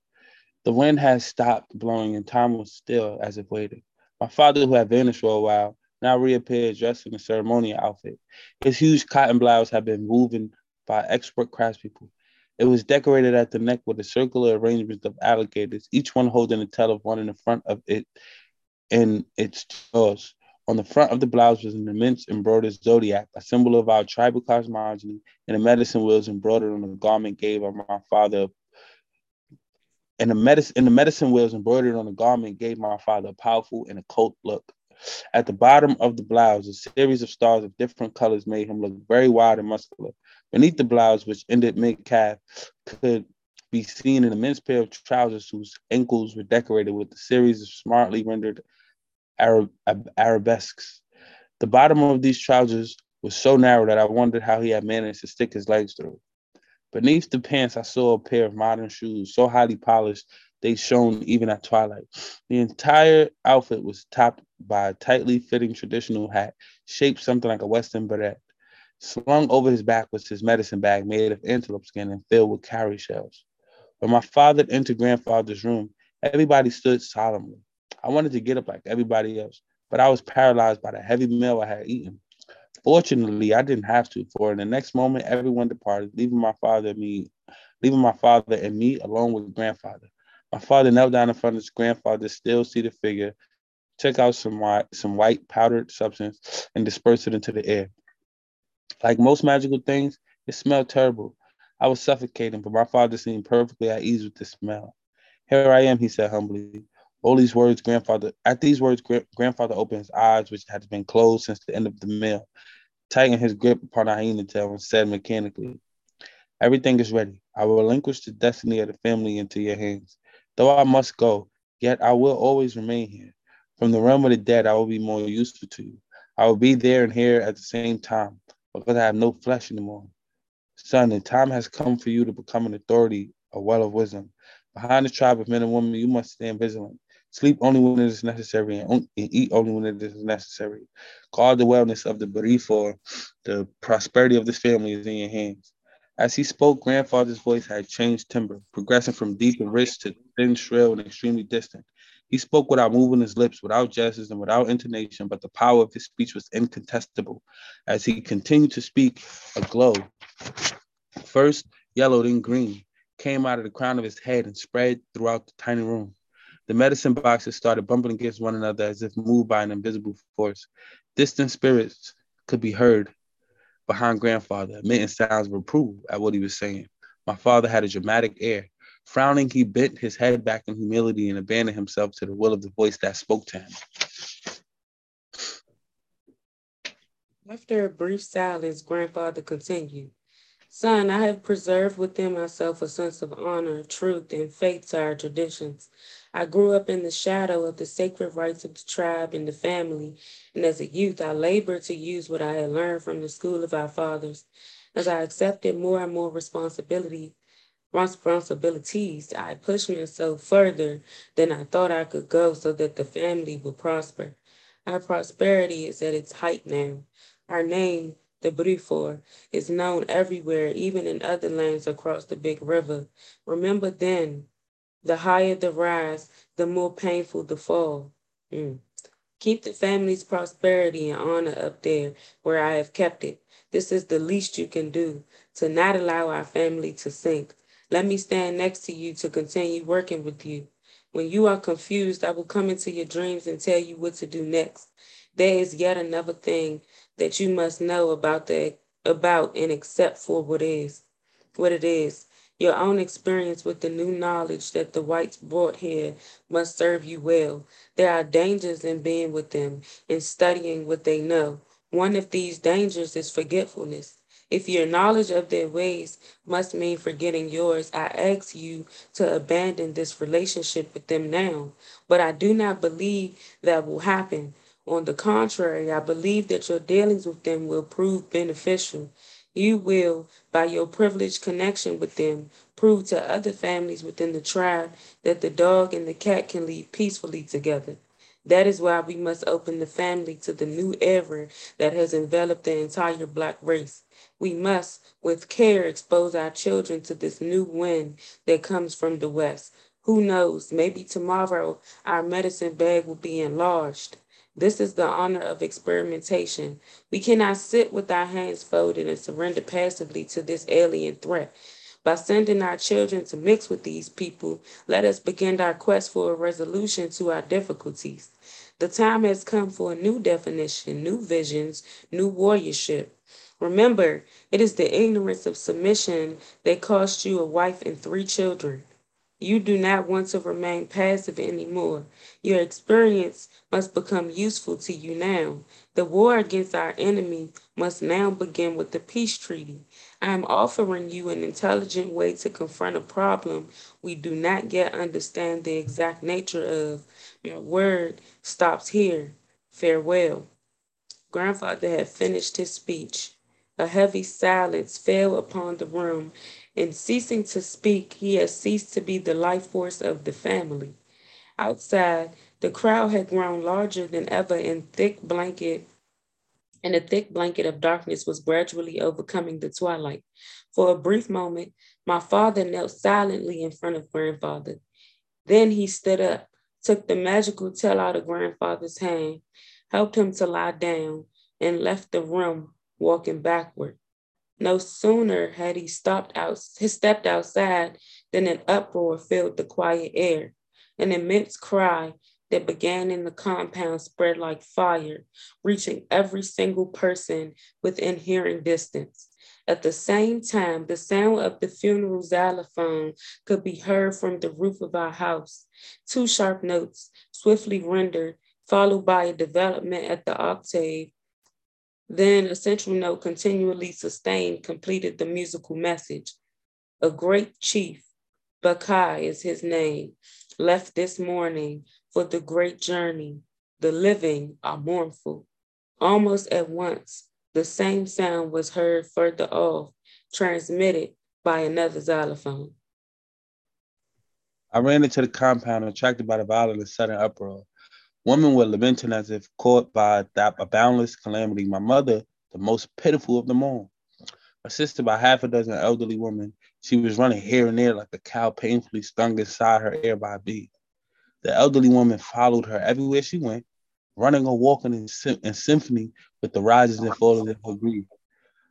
The wind had stopped blowing, and time was still as it waited. My father, who had vanished for a while, now reappeared dressed in a ceremonial outfit. His huge cotton blouse had been woven by expert craftspeople. It was decorated at the neck with a circular arrangement of alligators, each one holding a tail of one in the front of it and its jaws. On the front of the blouse was an immense embroidered zodiac, a symbol of our tribal cosmogony, and the medicine wheels embroidered on the garment gave of my father. And the medicine and the medicine wheels embroidered on the garment gave my father a powerful and occult look. At the bottom of the blouse, a series of stars of different colors made him look very wide and muscular. Beneath the blouse, which ended mid-calf, could be seen an immense pair of trousers whose ankles were decorated with a series of smartly rendered arab- ab- arabesques. The bottom of these trousers was so narrow that I wondered how he had managed to stick his legs through. Beneath the pants, I saw a pair of modern shoes so highly polished they shone even at twilight. The entire outfit was topped by a tightly fitting traditional hat, shaped something like a Western beret. Slung over his back was his medicine bag made of antelope skin and filled with cowrie shells. When my father entered grandfather's room, everybody stood solemnly. I wanted to get up like everybody else, but I was paralyzed by the heavy meal I had eaten. Fortunately, I didn't have to, for in the next moment, everyone departed, leaving my father and me, leaving my father and me alone with grandfather. My father knelt down in front of his grandfather's still-seated figure, took out some white, some white powdered substance, and dispersed it into the air. Like most magical things, It smelled terrible. I was suffocating, but my father seemed perfectly at ease with the smell. Here I am, he said humbly. All these words, grandfather, at these words, gra- grandfather opened his eyes, which had been closed since the end of the meal, tightened his grip upon our hyena tail and said mechanically, everything is ready. I will relinquish the destiny of the family into your hands. Though I must go, yet I will always remain here. From the realm of the dead, I will be more useful to you. I will be there and here at the same time, because I have no flesh anymore. Son, the time has come for you to become an authority, a well of wisdom. Behind the tribe of men and women, you must stand vigilant. Sleep only when it is necessary and, on- and eat only when it is necessary. Guard the wellness of the Birifor. The prosperity of this family is in your hands. As he spoke, grandfather's voice had changed timbre, progressing from deep and rich to thin, shrill, and extremely distant. He spoke without moving his lips, without gestures, and without intonation, but the power of his speech was incontestable. As he continued to speak, a glow, first yellow, then green, came out of the crown of his head and spread throughout the tiny room. The medicine boxes started bumping against one another as if moved by an invisible force. Distant spirits could be heard behind grandfather, emitting sounds of approval at what he was saying. My father had a dramatic air. Frowning, he bent his head back in humility and abandoned himself to the will of the voice that spoke to him. After a brief silence, grandfather continued, Son, I have preserved within myself a sense of honor, truth, and faith to our traditions. I grew up in the shadow of the sacred rights of the tribe and the family, and as a youth, I labored to use what I had learned from the school of our fathers. As I accepted more and more responsibility, responsibilities, I pushed myself further than I thought I could go so that the family would prosper. Our prosperity is at its height now. Our name, the Birifor, is known everywhere, even in other lands across the big river. Remember then, the higher the rise, the more painful the fall. Mm. Keep the family's prosperity and honor up there where I have kept it. This is the least you can do, to not allow our family to sink. Let me stand next to you to continue working with you. When you are confused, I will come into your dreams and tell you what to do next. There is yet another thing that you must know about the about and accept for what is, what it is. Your own experience with the new knowledge that the whites brought here must serve you well. There are dangers in being with them and studying what they know. One of these dangers is forgetfulness. If your knowledge of their ways must mean forgetting yours, I ask you to abandon this relationship with them now. But I do not believe that will happen. On the contrary, I believe that your dealings with them will prove beneficial. You will, by your privileged connection with them, prove to other families within the tribe that the dog and the cat can live peacefully together. That is why we must open the family to the new era that has enveloped the entire Black race. We must, with care, expose our children to this new wind that comes from the West. Who knows, maybe tomorrow our medicine bag will be enlarged. This is the honor of experimentation. We cannot sit with our hands folded and surrender passively to this alien threat. By sending our children to mix with these people, let us begin our quest for a resolution to our difficulties. The time has come for a new definition, new visions, new warriorship. Remember, it is the ignorance of submission that cost you a wife and three children. You do not want to remain passive anymore. Your experience must become useful to you now. The war against our enemy must now begin with the peace treaty. I am offering you an intelligent way to confront a problem we do not yet understand the exact nature of. Your word stops here. Farewell. Grandfather had finished his speech. A heavy silence fell upon the room. In ceasing to speak, he had ceased to be the life force of the family. Outside, the crowd had grown larger than ever, and thick blanket, and a thick blanket of darkness was gradually overcoming the twilight. For a brief moment, my father knelt silently in front of grandfather. Then he stood up, took the magical towel out of grandfather's hand, helped him to lie down, and left the room, walking backward. No sooner had he stopped out, he stepped outside than an uproar filled the quiet air. An immense cry that began in the compound spread like fire, reaching every single person within hearing distance. At the same time, the sound of the funeral xylophone could be heard from the roof of our house. Two sharp notes, swiftly rendered, followed by a development at the octave. Then a central note continually sustained completed the musical message. A great chief, Bakai is his name, left this morning for the great journey. The living are mournful. Almost at once, the same sound was heard further off, transmitted by another xylophone. I ran into the compound, attracted by the violent and sudden uproar. Women were lamenting as if caught by a boundless calamity. My mother, the most pitiful of them all, assisted by half a dozen elderly women, she was running here and there like a cow painfully stung inside her ear by a bee. The elderly woman followed her everywhere she went, running or walking in, sym- in symphony with the rises and falls of her grief.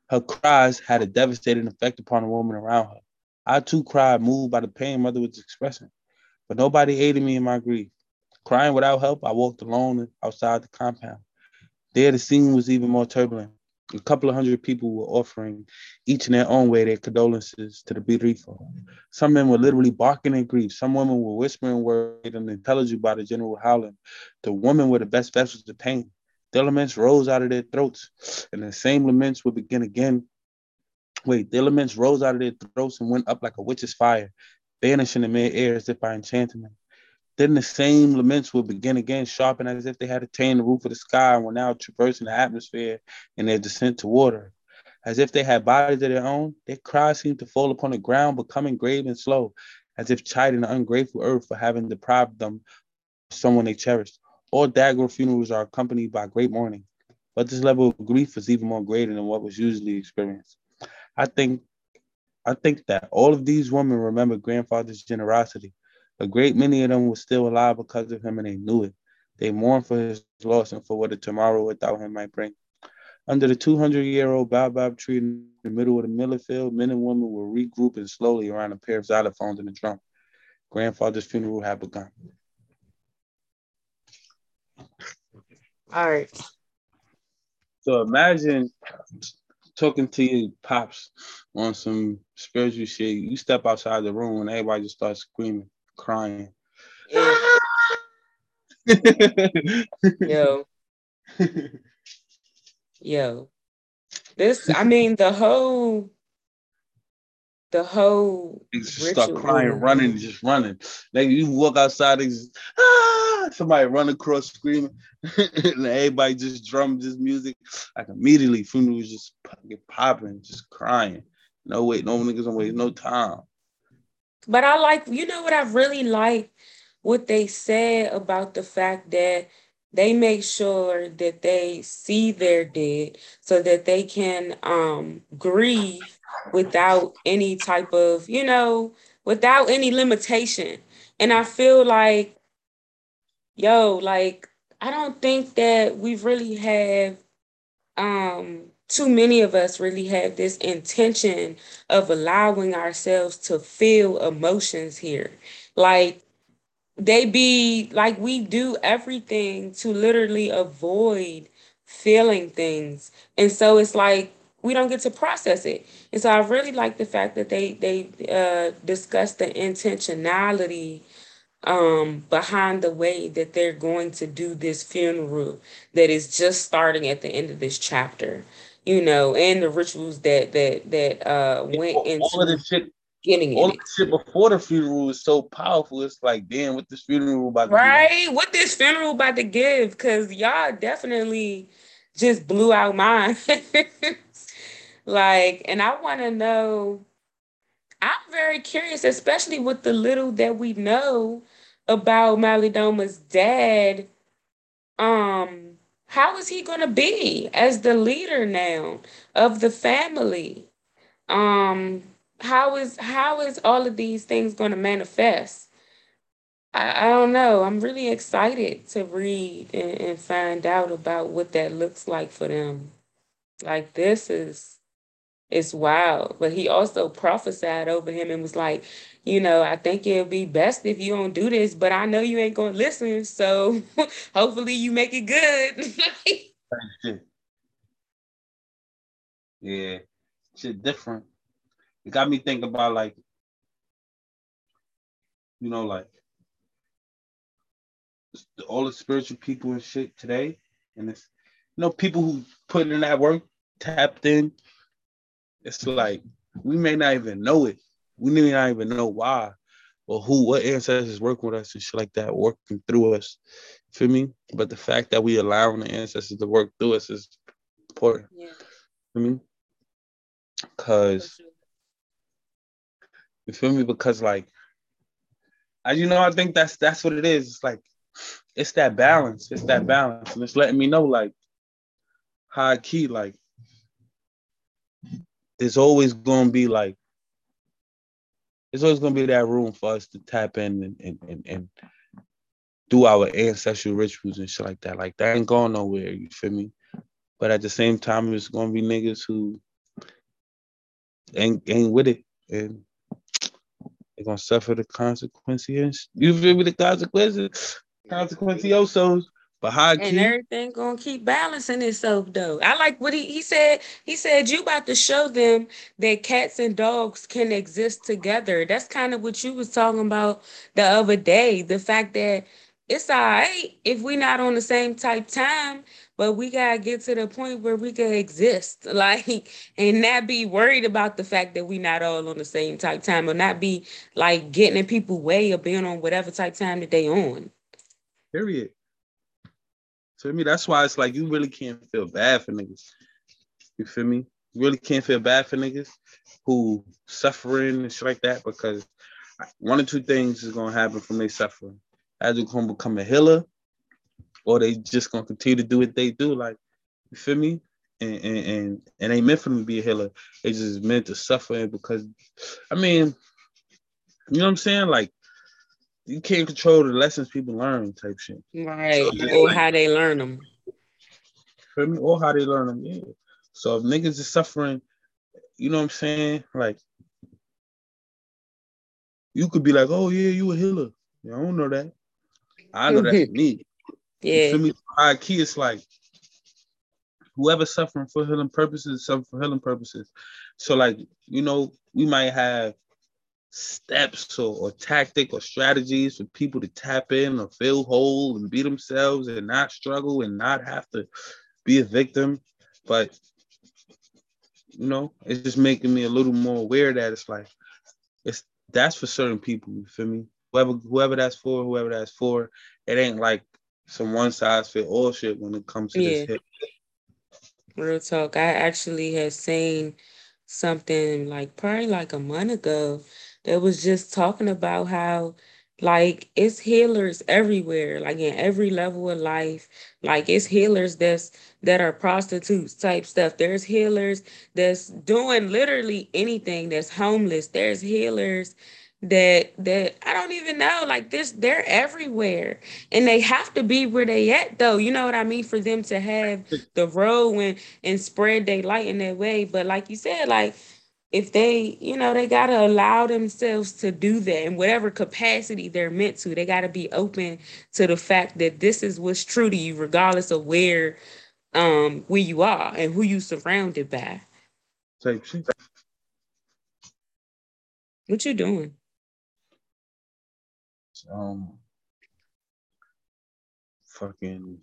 Her cries had a devastating effect upon the woman around her. I too cried, moved by the pain mother was expressing, but nobody aided me in my grief. Crying without help, I walked alone outside the compound. There, the scene was even more turbulent. A couple of hundred people were offering, each in their own way, their condolences to the Birifor. Some men were literally barking in grief. Some women were whispering words unintelligible by the general howling. The women were the best vessels of pain. Their laments rose out of their throats, and the same laments would begin again. Wait, their laments rose out of their throats and went up like a witch's fire, vanishing in mid-air as if by enchantment. Then the same laments would begin again, sharpened as if they had attained the roof of the sky and were now traversing the atmosphere in their descent to water. As if they had bodies of their own, their cries seemed to fall upon the ground, becoming grave and slow, as if chiding the ungrateful earth for having deprived them of someone they cherished. All Dagara funerals are accompanied by great mourning, but this level of grief was even more greater than what was usually experienced. I think, I think that all of these women remember grandfather's generosity. A great many of them were still alive because of him, and they knew it. They mourned for his loss and for what a tomorrow without him might bring. Under the two hundred year old baobab tree in the middle of the millet field, men and women were regrouping slowly around a pair of xylophones and a drum. Grandfather's funeral had begun. All right. So imagine talking to your pops on some spiritual shit. You step outside the room and everybody just starts screaming. Crying. Yeah. Yo. Yo. This, I mean, the whole, the whole. They just ritual. Start crying, running, just running. Like you walk outside, they just, ah, somebody run across screaming. And everybody just drum, just music. Like immediately, funeral was just popping, just crying. No wait, no niggas, no wait, no time. But I like, you know what I really like? What they said about the fact that they make sure that they see their dead so that they can um, grieve without any type of, you know, without any limitation. And I feel like, yo, like, I don't think that we really have, um, too many of us really have this intention of allowing ourselves to feel emotions here. Like they be like, we do everything to literally avoid feeling things. And so it's like, we don't get to process it. And so I really like the fact that they, they uh, discuss the intentionality um, behind the way that they're going to do this funeral that is just starting at the end of this chapter. You know, and the rituals that that that uh, went all into of the shit, getting all it. All the shit before the funeral is so powerful. It's like, damn, what this funeral about to right? give? Right? What this funeral about to give? Because y'all definitely just blew out mine. Like, and I want to know, I'm very curious, especially with the little that we know about Malidoma's dad. Um... How is he going to be as the leader now of the family? Um, how is how is all of these things going to manifest? I, I don't know. I'm really excited to read and, and find out about what that looks like for them. Like this is, it's wild. But he also prophesied over him and was like, you know, I think it'll be best if you don't do this, but I know you ain't going to listen, so hopefully you make it good. Yeah. shit different. It got me thinking about, like, you know, like all the spiritual people and shit today. And it's, you know, people who put in that work, tapped in. It's like, we may not even know it. We may not even know why or who, what ancestors work with us and shit like that, working through us. Feel me? But the fact that we allowing the ancestors to work through us is important. Yeah. Feel me? Because, you feel me? Because, like, as you know, I think that's that's what it is. It's like, it's that balance. It's that balance. And it's letting me know, like, high key, like, there's always going to be, like, there's always going to be that room for us to tap in and, and, and, and do our ancestral rituals and shit like that. Like, that ain't going nowhere, you feel me? But at the same time, it's going to be niggas who ain't, ain't with it. And they're going to suffer the consequences. You feel me? The consequences. Consequentiosos. But high key. And everything going to keep balancing itself, though. I like what he, he said. He said, you about to show them that cats and dogs can exist together. That's kind of what you was talking about the other day. The fact that it's all right if we not on the same type time, but we got to get to the point where we can exist, like, and not be worried about the fact that we not all on the same type time, or not be, like, getting in people's way or being on whatever type time that they on. Period. So, I mean, that's why it's like, you really can't feel bad for niggas. You feel me? You really can't feel bad for niggas who suffering and shit like that, because one or two things is going to happen from their suffering. Either gonna become a healer, or they just gonna continue to do what they do. Like, you feel me? And and and, and they meant for them to be a healer. They just meant to suffer, because, I mean, you know what I'm saying? Like, you can't control the lessons people learn, type shit. Right, so, or like, how they learn them. Feel me? Or how they learn them. Yeah. So if niggas is suffering, you know what I'm saying? Like, you could be like, "Oh yeah, you a healer." I don't know that. I know that's me. Yeah. You feel me? Our key is like, whoever suffering for healing purposes, suffering for healing purposes. So, like, you know, we might have steps or, or tactic or strategies for people to tap in or feel whole and be themselves and not struggle and not have to be a victim. But, you know, it's just making me a little more aware that it's like, it's that's for certain people. You feel me? Whoever, whoever that's for, whoever that's for, it ain't like some one size fit all shit when it comes to yeah. this hip. Real talk. I actually had seen something like probably like a month ago that was just talking about how, like, it's healers everywhere, like in every level of life. Like, it's healers that's that are prostitutes type stuff. There's healers that's doing literally anything, that's homeless. There's healers that that I don't even know, like, this, they're everywhere, and they have to be where they at, though, you know what I mean, for them to have the role and and spread their light in that way. But like you said, like, if they, you know, they got to allow themselves to do that in whatever capacity they're meant to. They got to be open to the fact that this is what's true to you, regardless of where um where you are and who you surrounded by. What you doing? Um, fucking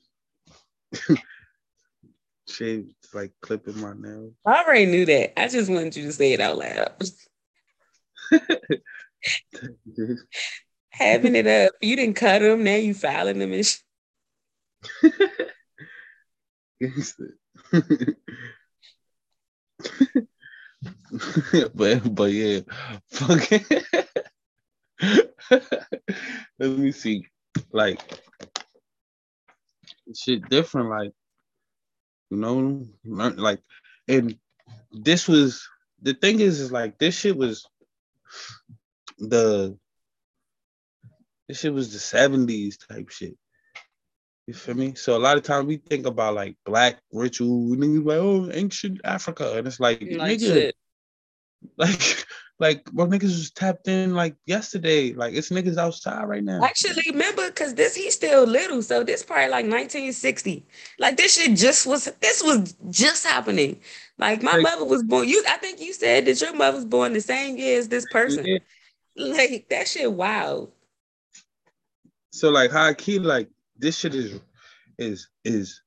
shit, like clipping my nails. I already knew that. I just wanted you to say it out loud. Having it up, you didn't cut them. Now you filing them and shit. but but yeah, fucking. Let me see. Like, shit different, like, you know, like, and this was, the thing is, is like, this shit was the, this shit was the seventies type shit. You feel me? So a lot of times we think about, like, black ritual, niggas like, oh, ancient Africa, and it's like, like nigga, shit. like, Like, what niggas was tapped in like yesterday. Like, it's niggas outside right now. Actually, remember, because this, he's still little. So this probably like nineteen sixty. Like, this shit just was, this was just happening. Like, my like, mother was born. You, I think you said that your mother was born the same year as this person. Yeah. Like, that shit wild. So, like, high key, like, this shit is, is, is,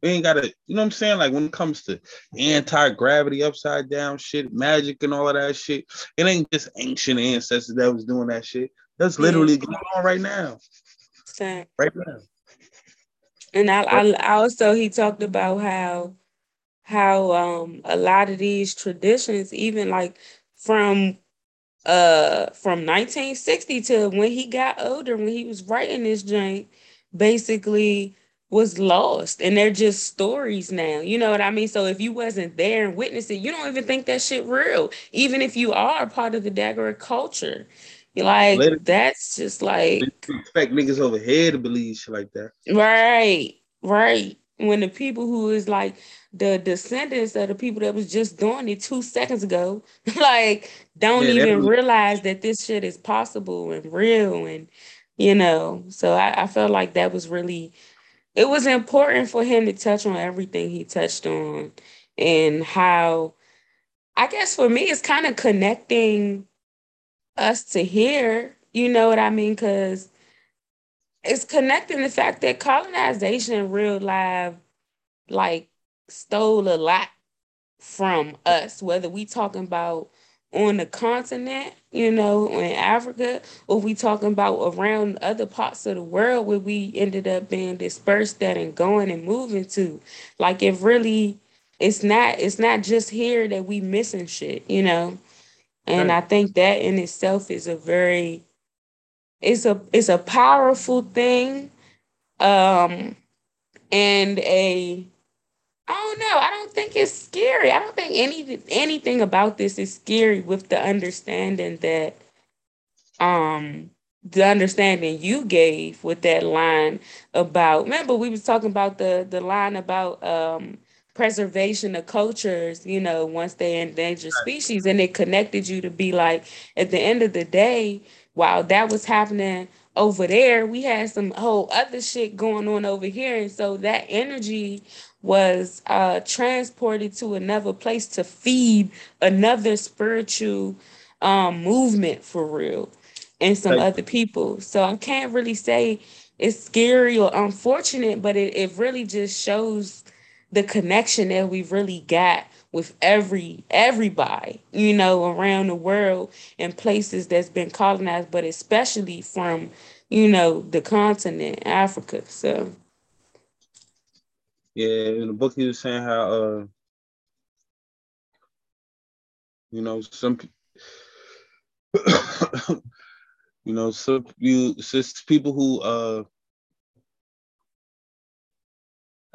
we ain't got to, you know what I'm saying? Like, when it comes to anti-gravity, upside down shit, magic and all of that shit, it ain't just ancient ancestors that was doing that shit. That's literally going on right now. Same. Right now. And I, I, I also, he talked about how, how um a lot of these traditions, even like from, uh, from nineteen sixty to when he got older, when he was writing this joint, basically was lost, and they're just stories now. You know what I mean? So if you wasn't there and witnessed it, you don't even think that shit real, even if you are part of the Dagara culture. You're like, Later. That's just like... You expect niggas over here to believe shit like that. Right, right. When the people who is like the descendants of the people that was just doing it two seconds ago, like, don't yeah, even was- realize that this shit is possible and real, and, you know, so I, I felt like that was really... It was important for him to touch on everything he touched on, and how, I guess for me, it's kind of connecting us to here. You know what I mean? Because it's connecting the fact that colonization, real life, like, stole a lot from us, whether we talking about on the continent, you know, in Africa, or we talking about around other parts of the world where we ended up being dispersed at and going and moving to. Like, it really, it's not, it's not just here that we missing shit, you know? And right. I think that in itself is a very, it's a, it's a powerful thing. Um, and a, I don't know. I don't think it's scary. I don't think any anything about this is scary, with the understanding that, um, the understanding you gave with that line about, remember we was talking about the, the line about um, preservation of cultures, you know, once they endangered species, and it connected you to be like, at the end of the day, while that was happening over there, we had some whole other shit going on over here. And so that energy was uh, transported to another place to feed another spiritual um, movement for real, and some like, other people. So I can't really say it's scary or unfortunate, but it, it really just shows the connection that we really got with every everybody, you know, around the world and places that's been colonized, but especially from, you know, the continent, Africa, so... Yeah, in the book he was saying how, uh, you know, some, you know, some you just people who, uh,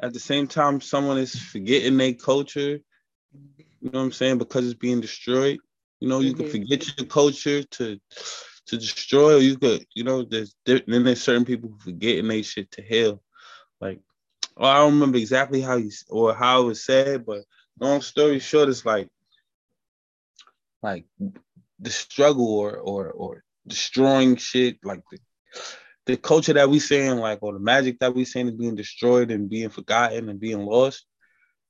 at the same time, someone is forgetting their culture. You know what I'm saying? Because it's being destroyed. You know, you mm-hmm. can forget your culture to to destroy, or you could, you know, there's there, then there's certain people who forgetting their shit to hell, like. I don't remember exactly how he or how it was said, but long story short, it's like, like the struggle or or or destroying shit, like the the culture that we saying, like, or the magic that we saying is being destroyed and being forgotten and being lost,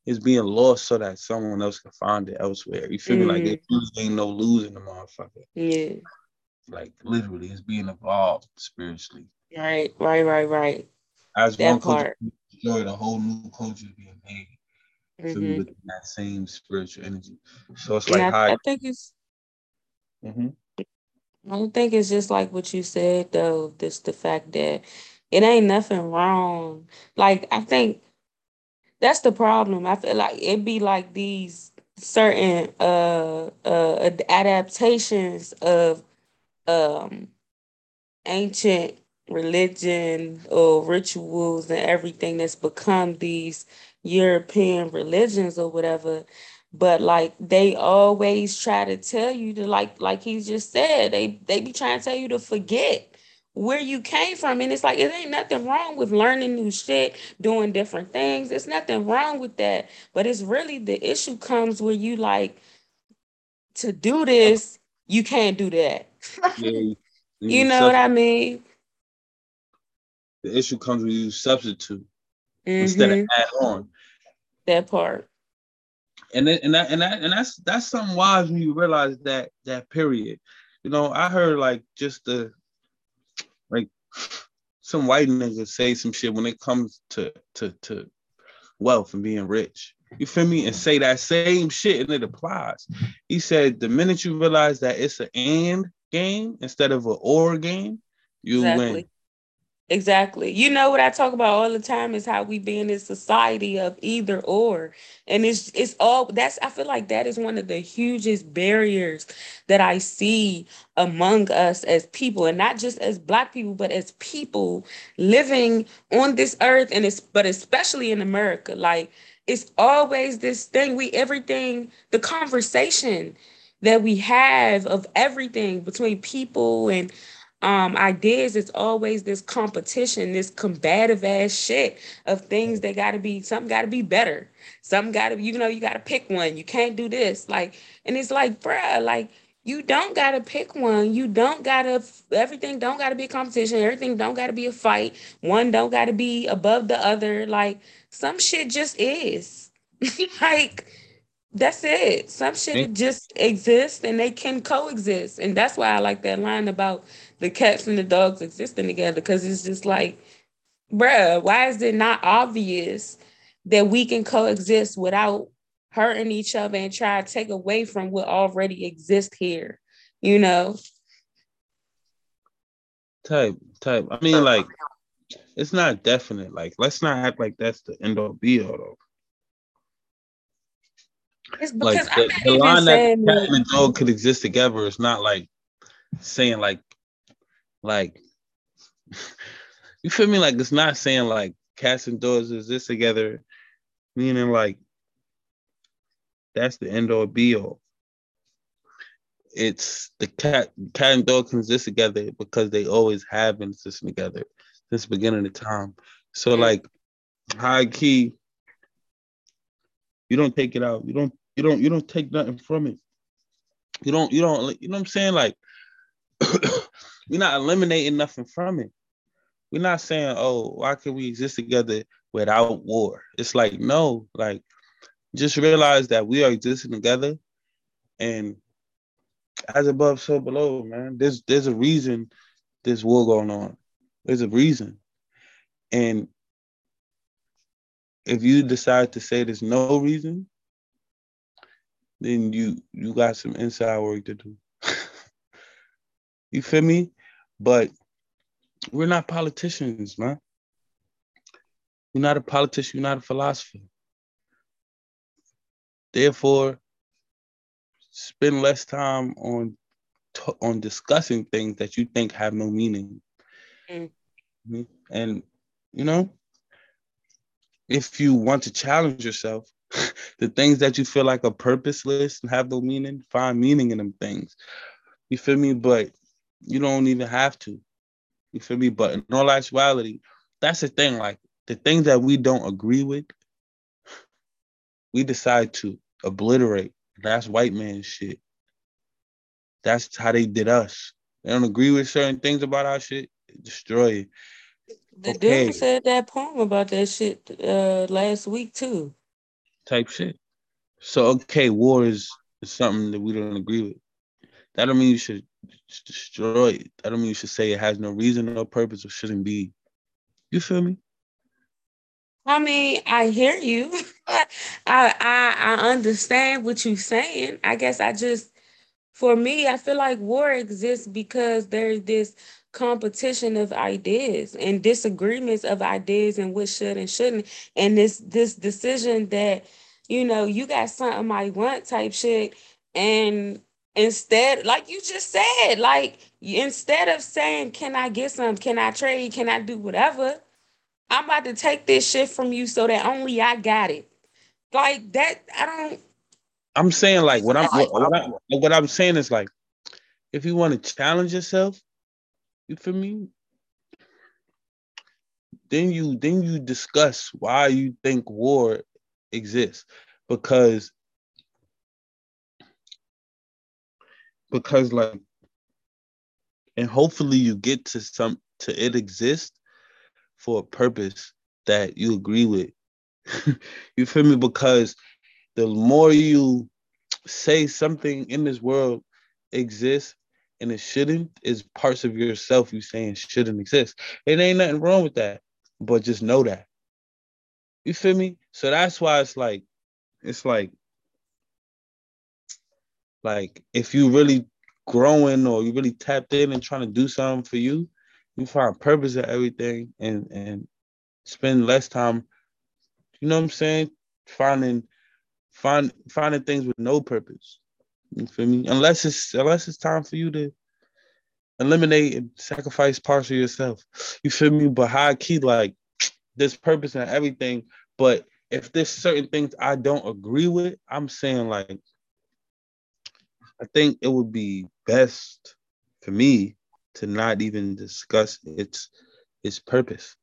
is being lost so that someone else can find it elsewhere. You feel mm-hmm. me? Like, there ain't no losing the motherfucker. Yeah. Like, literally, it's being evolved spiritually. Right, right, right, right. As that one part. Culture, enjoy the whole new culture being made mm-hmm. with that same spiritual energy. So it's like, I, I think it's. Mm-hmm. I don't think it's just like what you said though. Just the fact that it ain't nothing wrong. Like, I think that's the problem. I feel like it'd be like these certain uh, uh, adaptations of um, ancient religion or rituals and everything that's become these European religions or whatever, but like they always try to tell you to, like like he just said, they they be trying to tell you to forget where you came from. And it's like, it ain't nothing wrong with learning new shit, doing different things. It's nothing wrong with that, but it's really, the issue comes where you like to do this, you can't do that. Yeah, you know what I mean? The issue comes when you substitute mm-hmm. instead of add on. That part. And then, and that, and that, and that's that's something wise when you realize that that period. You know, I heard like just the like some white niggas say some shit when it comes to to to wealth and being rich. You feel me? And say that same shit and it applies. He said the minute you realize that it's an and game instead of an or game, you exactly. win. Exactly. You know what I talk about all the time is how we be in this society of either or. And it's it's all that's I feel like that is one of the hugest barriers that I see among us as people, and not just as Black people, but as people living on this earth, and it's but especially in America. Like it's always this thing, we everything, the conversation that we have of everything between people and Um, ideas, it's always this competition, this combative ass shit of things that gotta be, some gotta be better. Some gotta, you know, you gotta pick one. You can't do this. Like, and it's like, bruh, like you don't gotta pick one. You don't gotta, everything don't gotta be a competition. Everything don't gotta be a fight. One don't gotta be above the other. Like some shit just is. Like, that's it. Some shit just exists and they can coexist. And that's why I like that line about the cats and the dogs existing together, because it's just like, bruh, why is it not obvious that we can coexist without hurting each other and try to take away from what already exists here, you know? Type, type. I mean, like, it's not definite. Like, let's not act like that's the end-all be-all, though. It's because like the, the line that cat and dog could exist together is not like saying like, like you feel me? Like it's not saying like cats and dogs exist together, meaning like that's the end all be all. It's the cat cat and dog can exist together because they always have been existing together since the beginning of time. So like high key, you don't take it out. You don't. You don't. You don't take nothing from it. You don't. You don't. You know what I'm saying? Like, we're not eliminating nothing from it. We're not saying, "Oh, why can we exist together without war?" It's like, no. Like, just realize that we are existing together, and as above, so below, man. There's there's a reason there's war going on. There's a reason, and if you decide to say there's no reason, then you you got some inside work to do. You feel me? But we're not politicians, man. You're not a politician. You're not a philosopher. Therefore, spend less time on on discussing things that you think have no meaning. Mm. And, you know, if you want to challenge yourself, the things that you feel like are purposeless and have no meaning, find meaning in them things. You feel me? But you don't even have to. You feel me? But in all actuality, that's the thing. Like the things that we don't agree with, we decide to obliterate. That's white man shit. That's how they did us. They don't agree with certain things about our shit, destroy it. The okay. dude said that poem about that shit uh, last week too. Type shit. So okay, war is, is something that we don't agree with. That don't mean you should destroy it. That don't mean you should say it has no reason, no purpose, or shouldn't be. You feel me? I mean, I hear you. I, I I understand what you're saying. I guess I just, for me, I feel like war exists because there's this competition of ideas and disagreements of ideas and what should and shouldn't, and this this decision that, you know, you got something I want type shit, and instead, like you just said, like instead of saying, can I get some, can I trade, can I do whatever, I'm about to take this shit from you so that only I got it. Like that, I don't I'm saying like what I'm what, what, I, what I'm saying is like, if you want to challenge yourself, you feel me? Then you then you discuss why you think war exists. Because because like, and hopefully you get to some, to it exist for a purpose that you agree with. You feel me? Because the more you say something in this world exists and it shouldn't, is parts of yourself you saying shouldn't exist. It ain't nothing wrong with that, but just know that. You feel me? So that's why it's like, it's like, like if you really growing or you really tapped in and trying to do something for you, you find purpose in everything and, and spend less time, you know what I'm saying? Finding, find, finding things with no purpose. You feel me? Unless it's, unless it's time for you to eliminate and sacrifice parts of yourself. You feel me? But high key, like, there's purpose in everything. But if there's certain things I don't agree with, I'm saying, like, I think it would be best for me to not even discuss its its purpose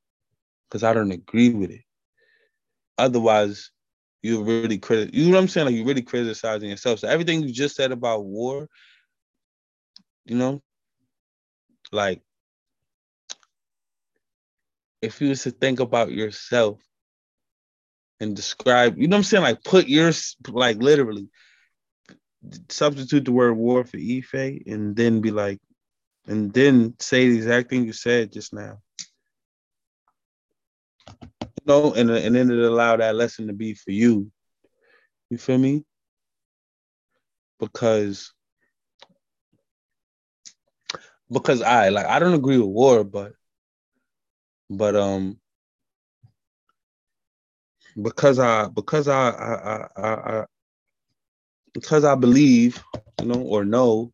because I don't agree with it. Otherwise, you're really criti- you know what I'm saying? Like, you're really criticizing yourself. So everything you just said about war, you know, like, if you was to think about yourself and describe, you know what I'm saying? Like, put your, like, literally substitute the word war for Ife and then be like, and then say the exact thing you said just now. You know, and, and then it'll allow that lesson to be for you. You feel me? Because, because I, like, I don't agree with war, but, but, um, because I, because I, I, I, I, I because I believe, you know, or know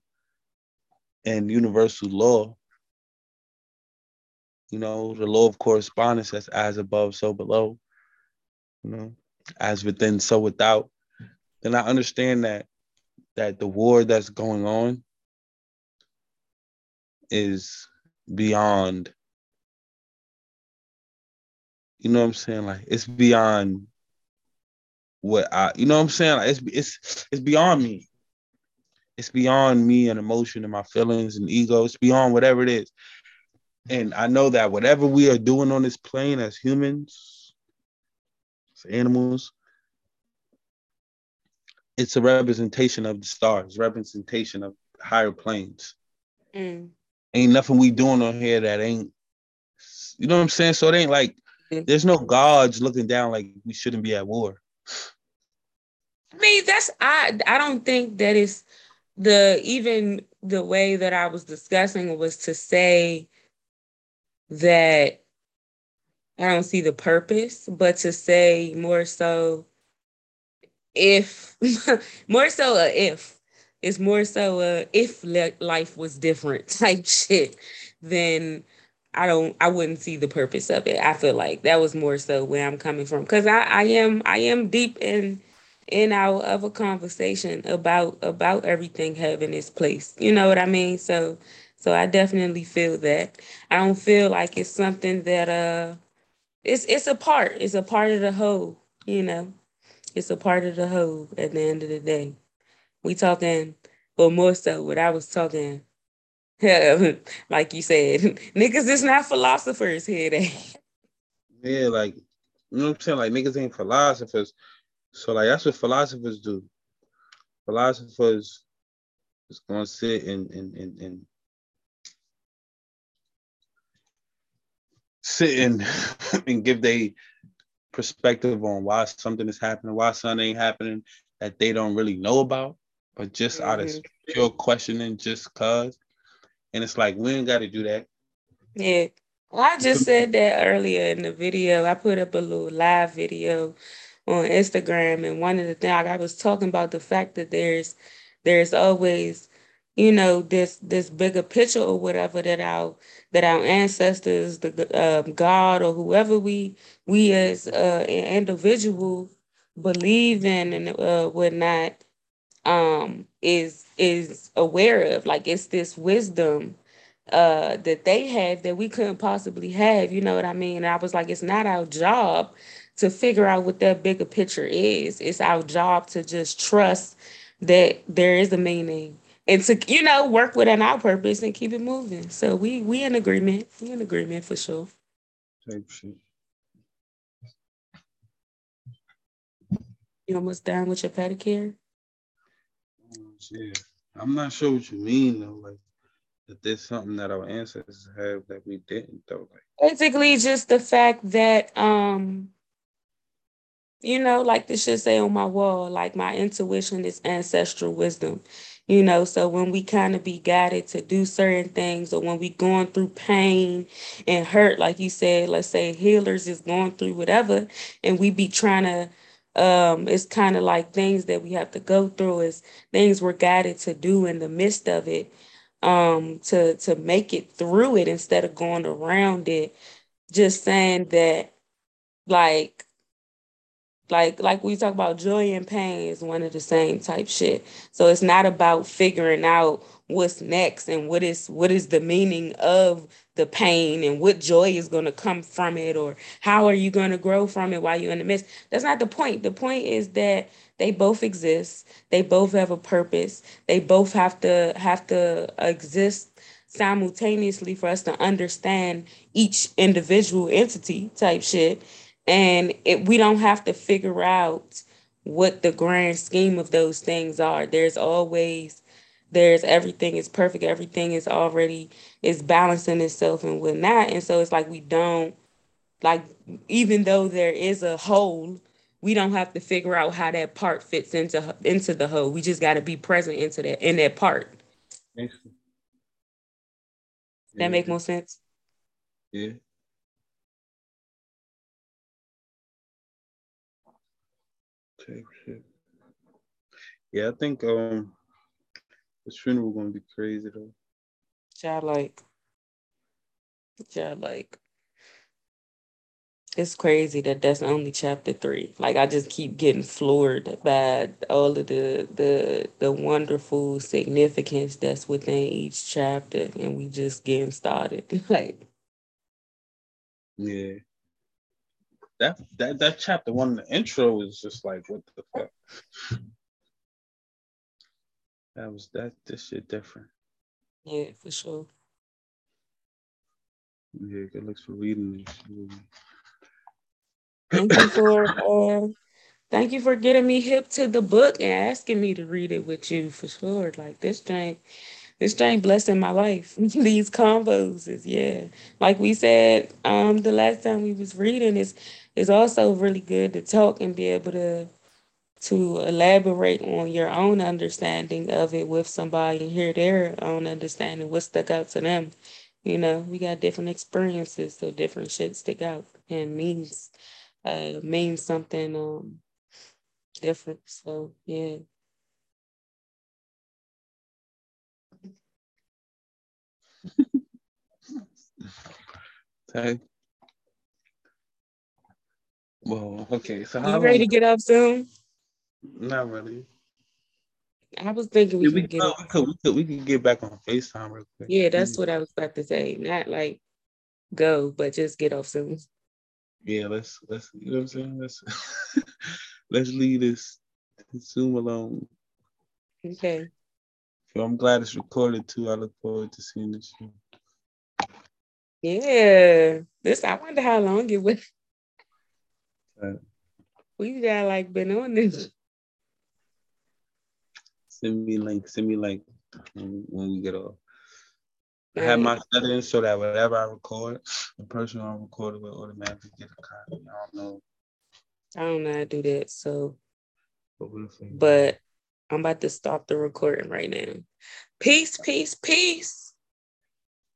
in universal law, you know, the law of correspondence that's as above, so below, you know, as within, so without, then I understand that that the war that's going on is beyond, you know what I'm saying? Like, it's beyond what I, you know what I'm saying? Like, it's it's it's beyond me. It's beyond me and emotion and my feelings and ego. It's beyond whatever it is. And I know that whatever we are doing on this plane as humans, as animals, it's a representation of the stars, representation of higher planes. Mm. Ain't nothing we doing on here that ain't, you know what I'm saying? So it ain't like, there's no gods looking down like we shouldn't be at war. I mean, that's, I I don't think that it's the, even the way that I was discussing was to say that I don't see the purpose, but to say more so if, more so a if, it's more so a if life was different type shit, then I don't, I wouldn't see the purpose of it. I feel like that was more so where I'm coming from. Cause I, I am, I am deep in, in our other conversation about, about everything having its place. You know what I mean? So, so I definitely feel that. I don't feel like it's something that, uh, it's, it's a part, it's a part of the whole, you know, it's a part of the whole at the end of the day. We talking, or more so what I was talking, like you said, niggas is not philosophers here. They. Yeah, like, you know what I'm saying? Like, niggas ain't philosophers. So, like, that's what philosophers do. Philosophers is going to sit and, and, and, and sit and, and give their perspective on why something is happening, why something ain't happening that they don't really know about, but just mm-hmm. out of pure questioning, just because. And it's like, we ain't got to do that. Yeah. Well, I just said that earlier in the video. I put up a little live video on Instagram. And one of the things I was talking about, the fact that there's there's always, you know, this this bigger picture or whatever that our that our ancestors, the uh, God or whoever we we as uh, an individual believe in and uh, whatnot. um is is aware of, like, it's this wisdom uh that they have that we couldn't possibly have, you know what I mean? And I was like, it's not our job to figure out what that bigger picture is. It's our job to just trust that there is a meaning and to, you know, work within our purpose and keep it moving. So we we in agreement. We in agreement for sure. Type shit. You almost done with your pedicure? Yeah. I'm not sure what you mean though. Like, that there's something that our ancestors have that we didn't though. Like, basically, just the fact that um. You know, like this should say on my wall, like my intuition is ancestral wisdom, you know, so when we kind of be guided to do certain things or when we going through pain and hurt, like you said, let's say healers is going through whatever and we be trying to, um, it's kind of like things that we have to go through is things we're guided to do in the midst of it, um, to, to make it through it instead of going around it, just saying that like, Like, like we talk about joy and pain is one of the same type shit. So it's not about figuring out what's next and what is what is the meaning of the pain and what joy is going to come from it or how are you going to grow from it while you're in the midst. That's not the point. The point is that they both exist. They both have a purpose. They both have to have to exist simultaneously for us to understand each individual entity type shit. And it, we don't have to figure out what the grand scheme of those things are. There's always, there's everything is perfect. Everything is already, is balancing itself and whatnot. And so it's like we don't, like, even though there is a whole, we don't have to figure out how that part fits into into the whole. We just got to be present into that, in that part. Excellent. That yeah. Make more sense? Yeah. Yeah, I think um, this funeral gonna be crazy though. Childlike, childlike. It's crazy that that's only chapter three. Like I just keep getting floored by all of the the the wonderful significance that's within each chapter, and we just getting started. Like, yeah. That, that that chapter one, the intro is just like, what the fuck? That was, that, this shit different. Yeah, for sure. Yeah, good looks for reading this. Thank you for, uh, thank you for getting me hip to the book and asking me to read it with you, for sure. Like, this thing, this thing blessing my life. These combos is, yeah. Like we said, um, the last time we was reading, is it's also really good to talk and be able to to elaborate on your own understanding of it with somebody and hear their own understanding, what stuck out to them. You know, we got different experiences, so different shit stick out and means uh, means something um different. So, yeah. Okay. Well, okay. So how you ready long... to get up soon? Not really. I was thinking we, we could get. We could, we could, we could get back on FaceTime real quick. Yeah, that's what I was about to say. Not like go, but just get off soon. Yeah, let's let's you know what I'm saying. Let's let's leave this, this Zoom alone. Okay. So I'm glad it's recorded too. I look forward to seeing this show. Yeah, this. I wonder how long it was. Uh, we got like been on this. Send me like, send me like when, when we get off. I have my settings so that whatever I record, the person I record will automatically get a copy. I don't know. I don't know how to do that. So, but, we'll but I'm about to stop the recording right now. Peace, peace, peace.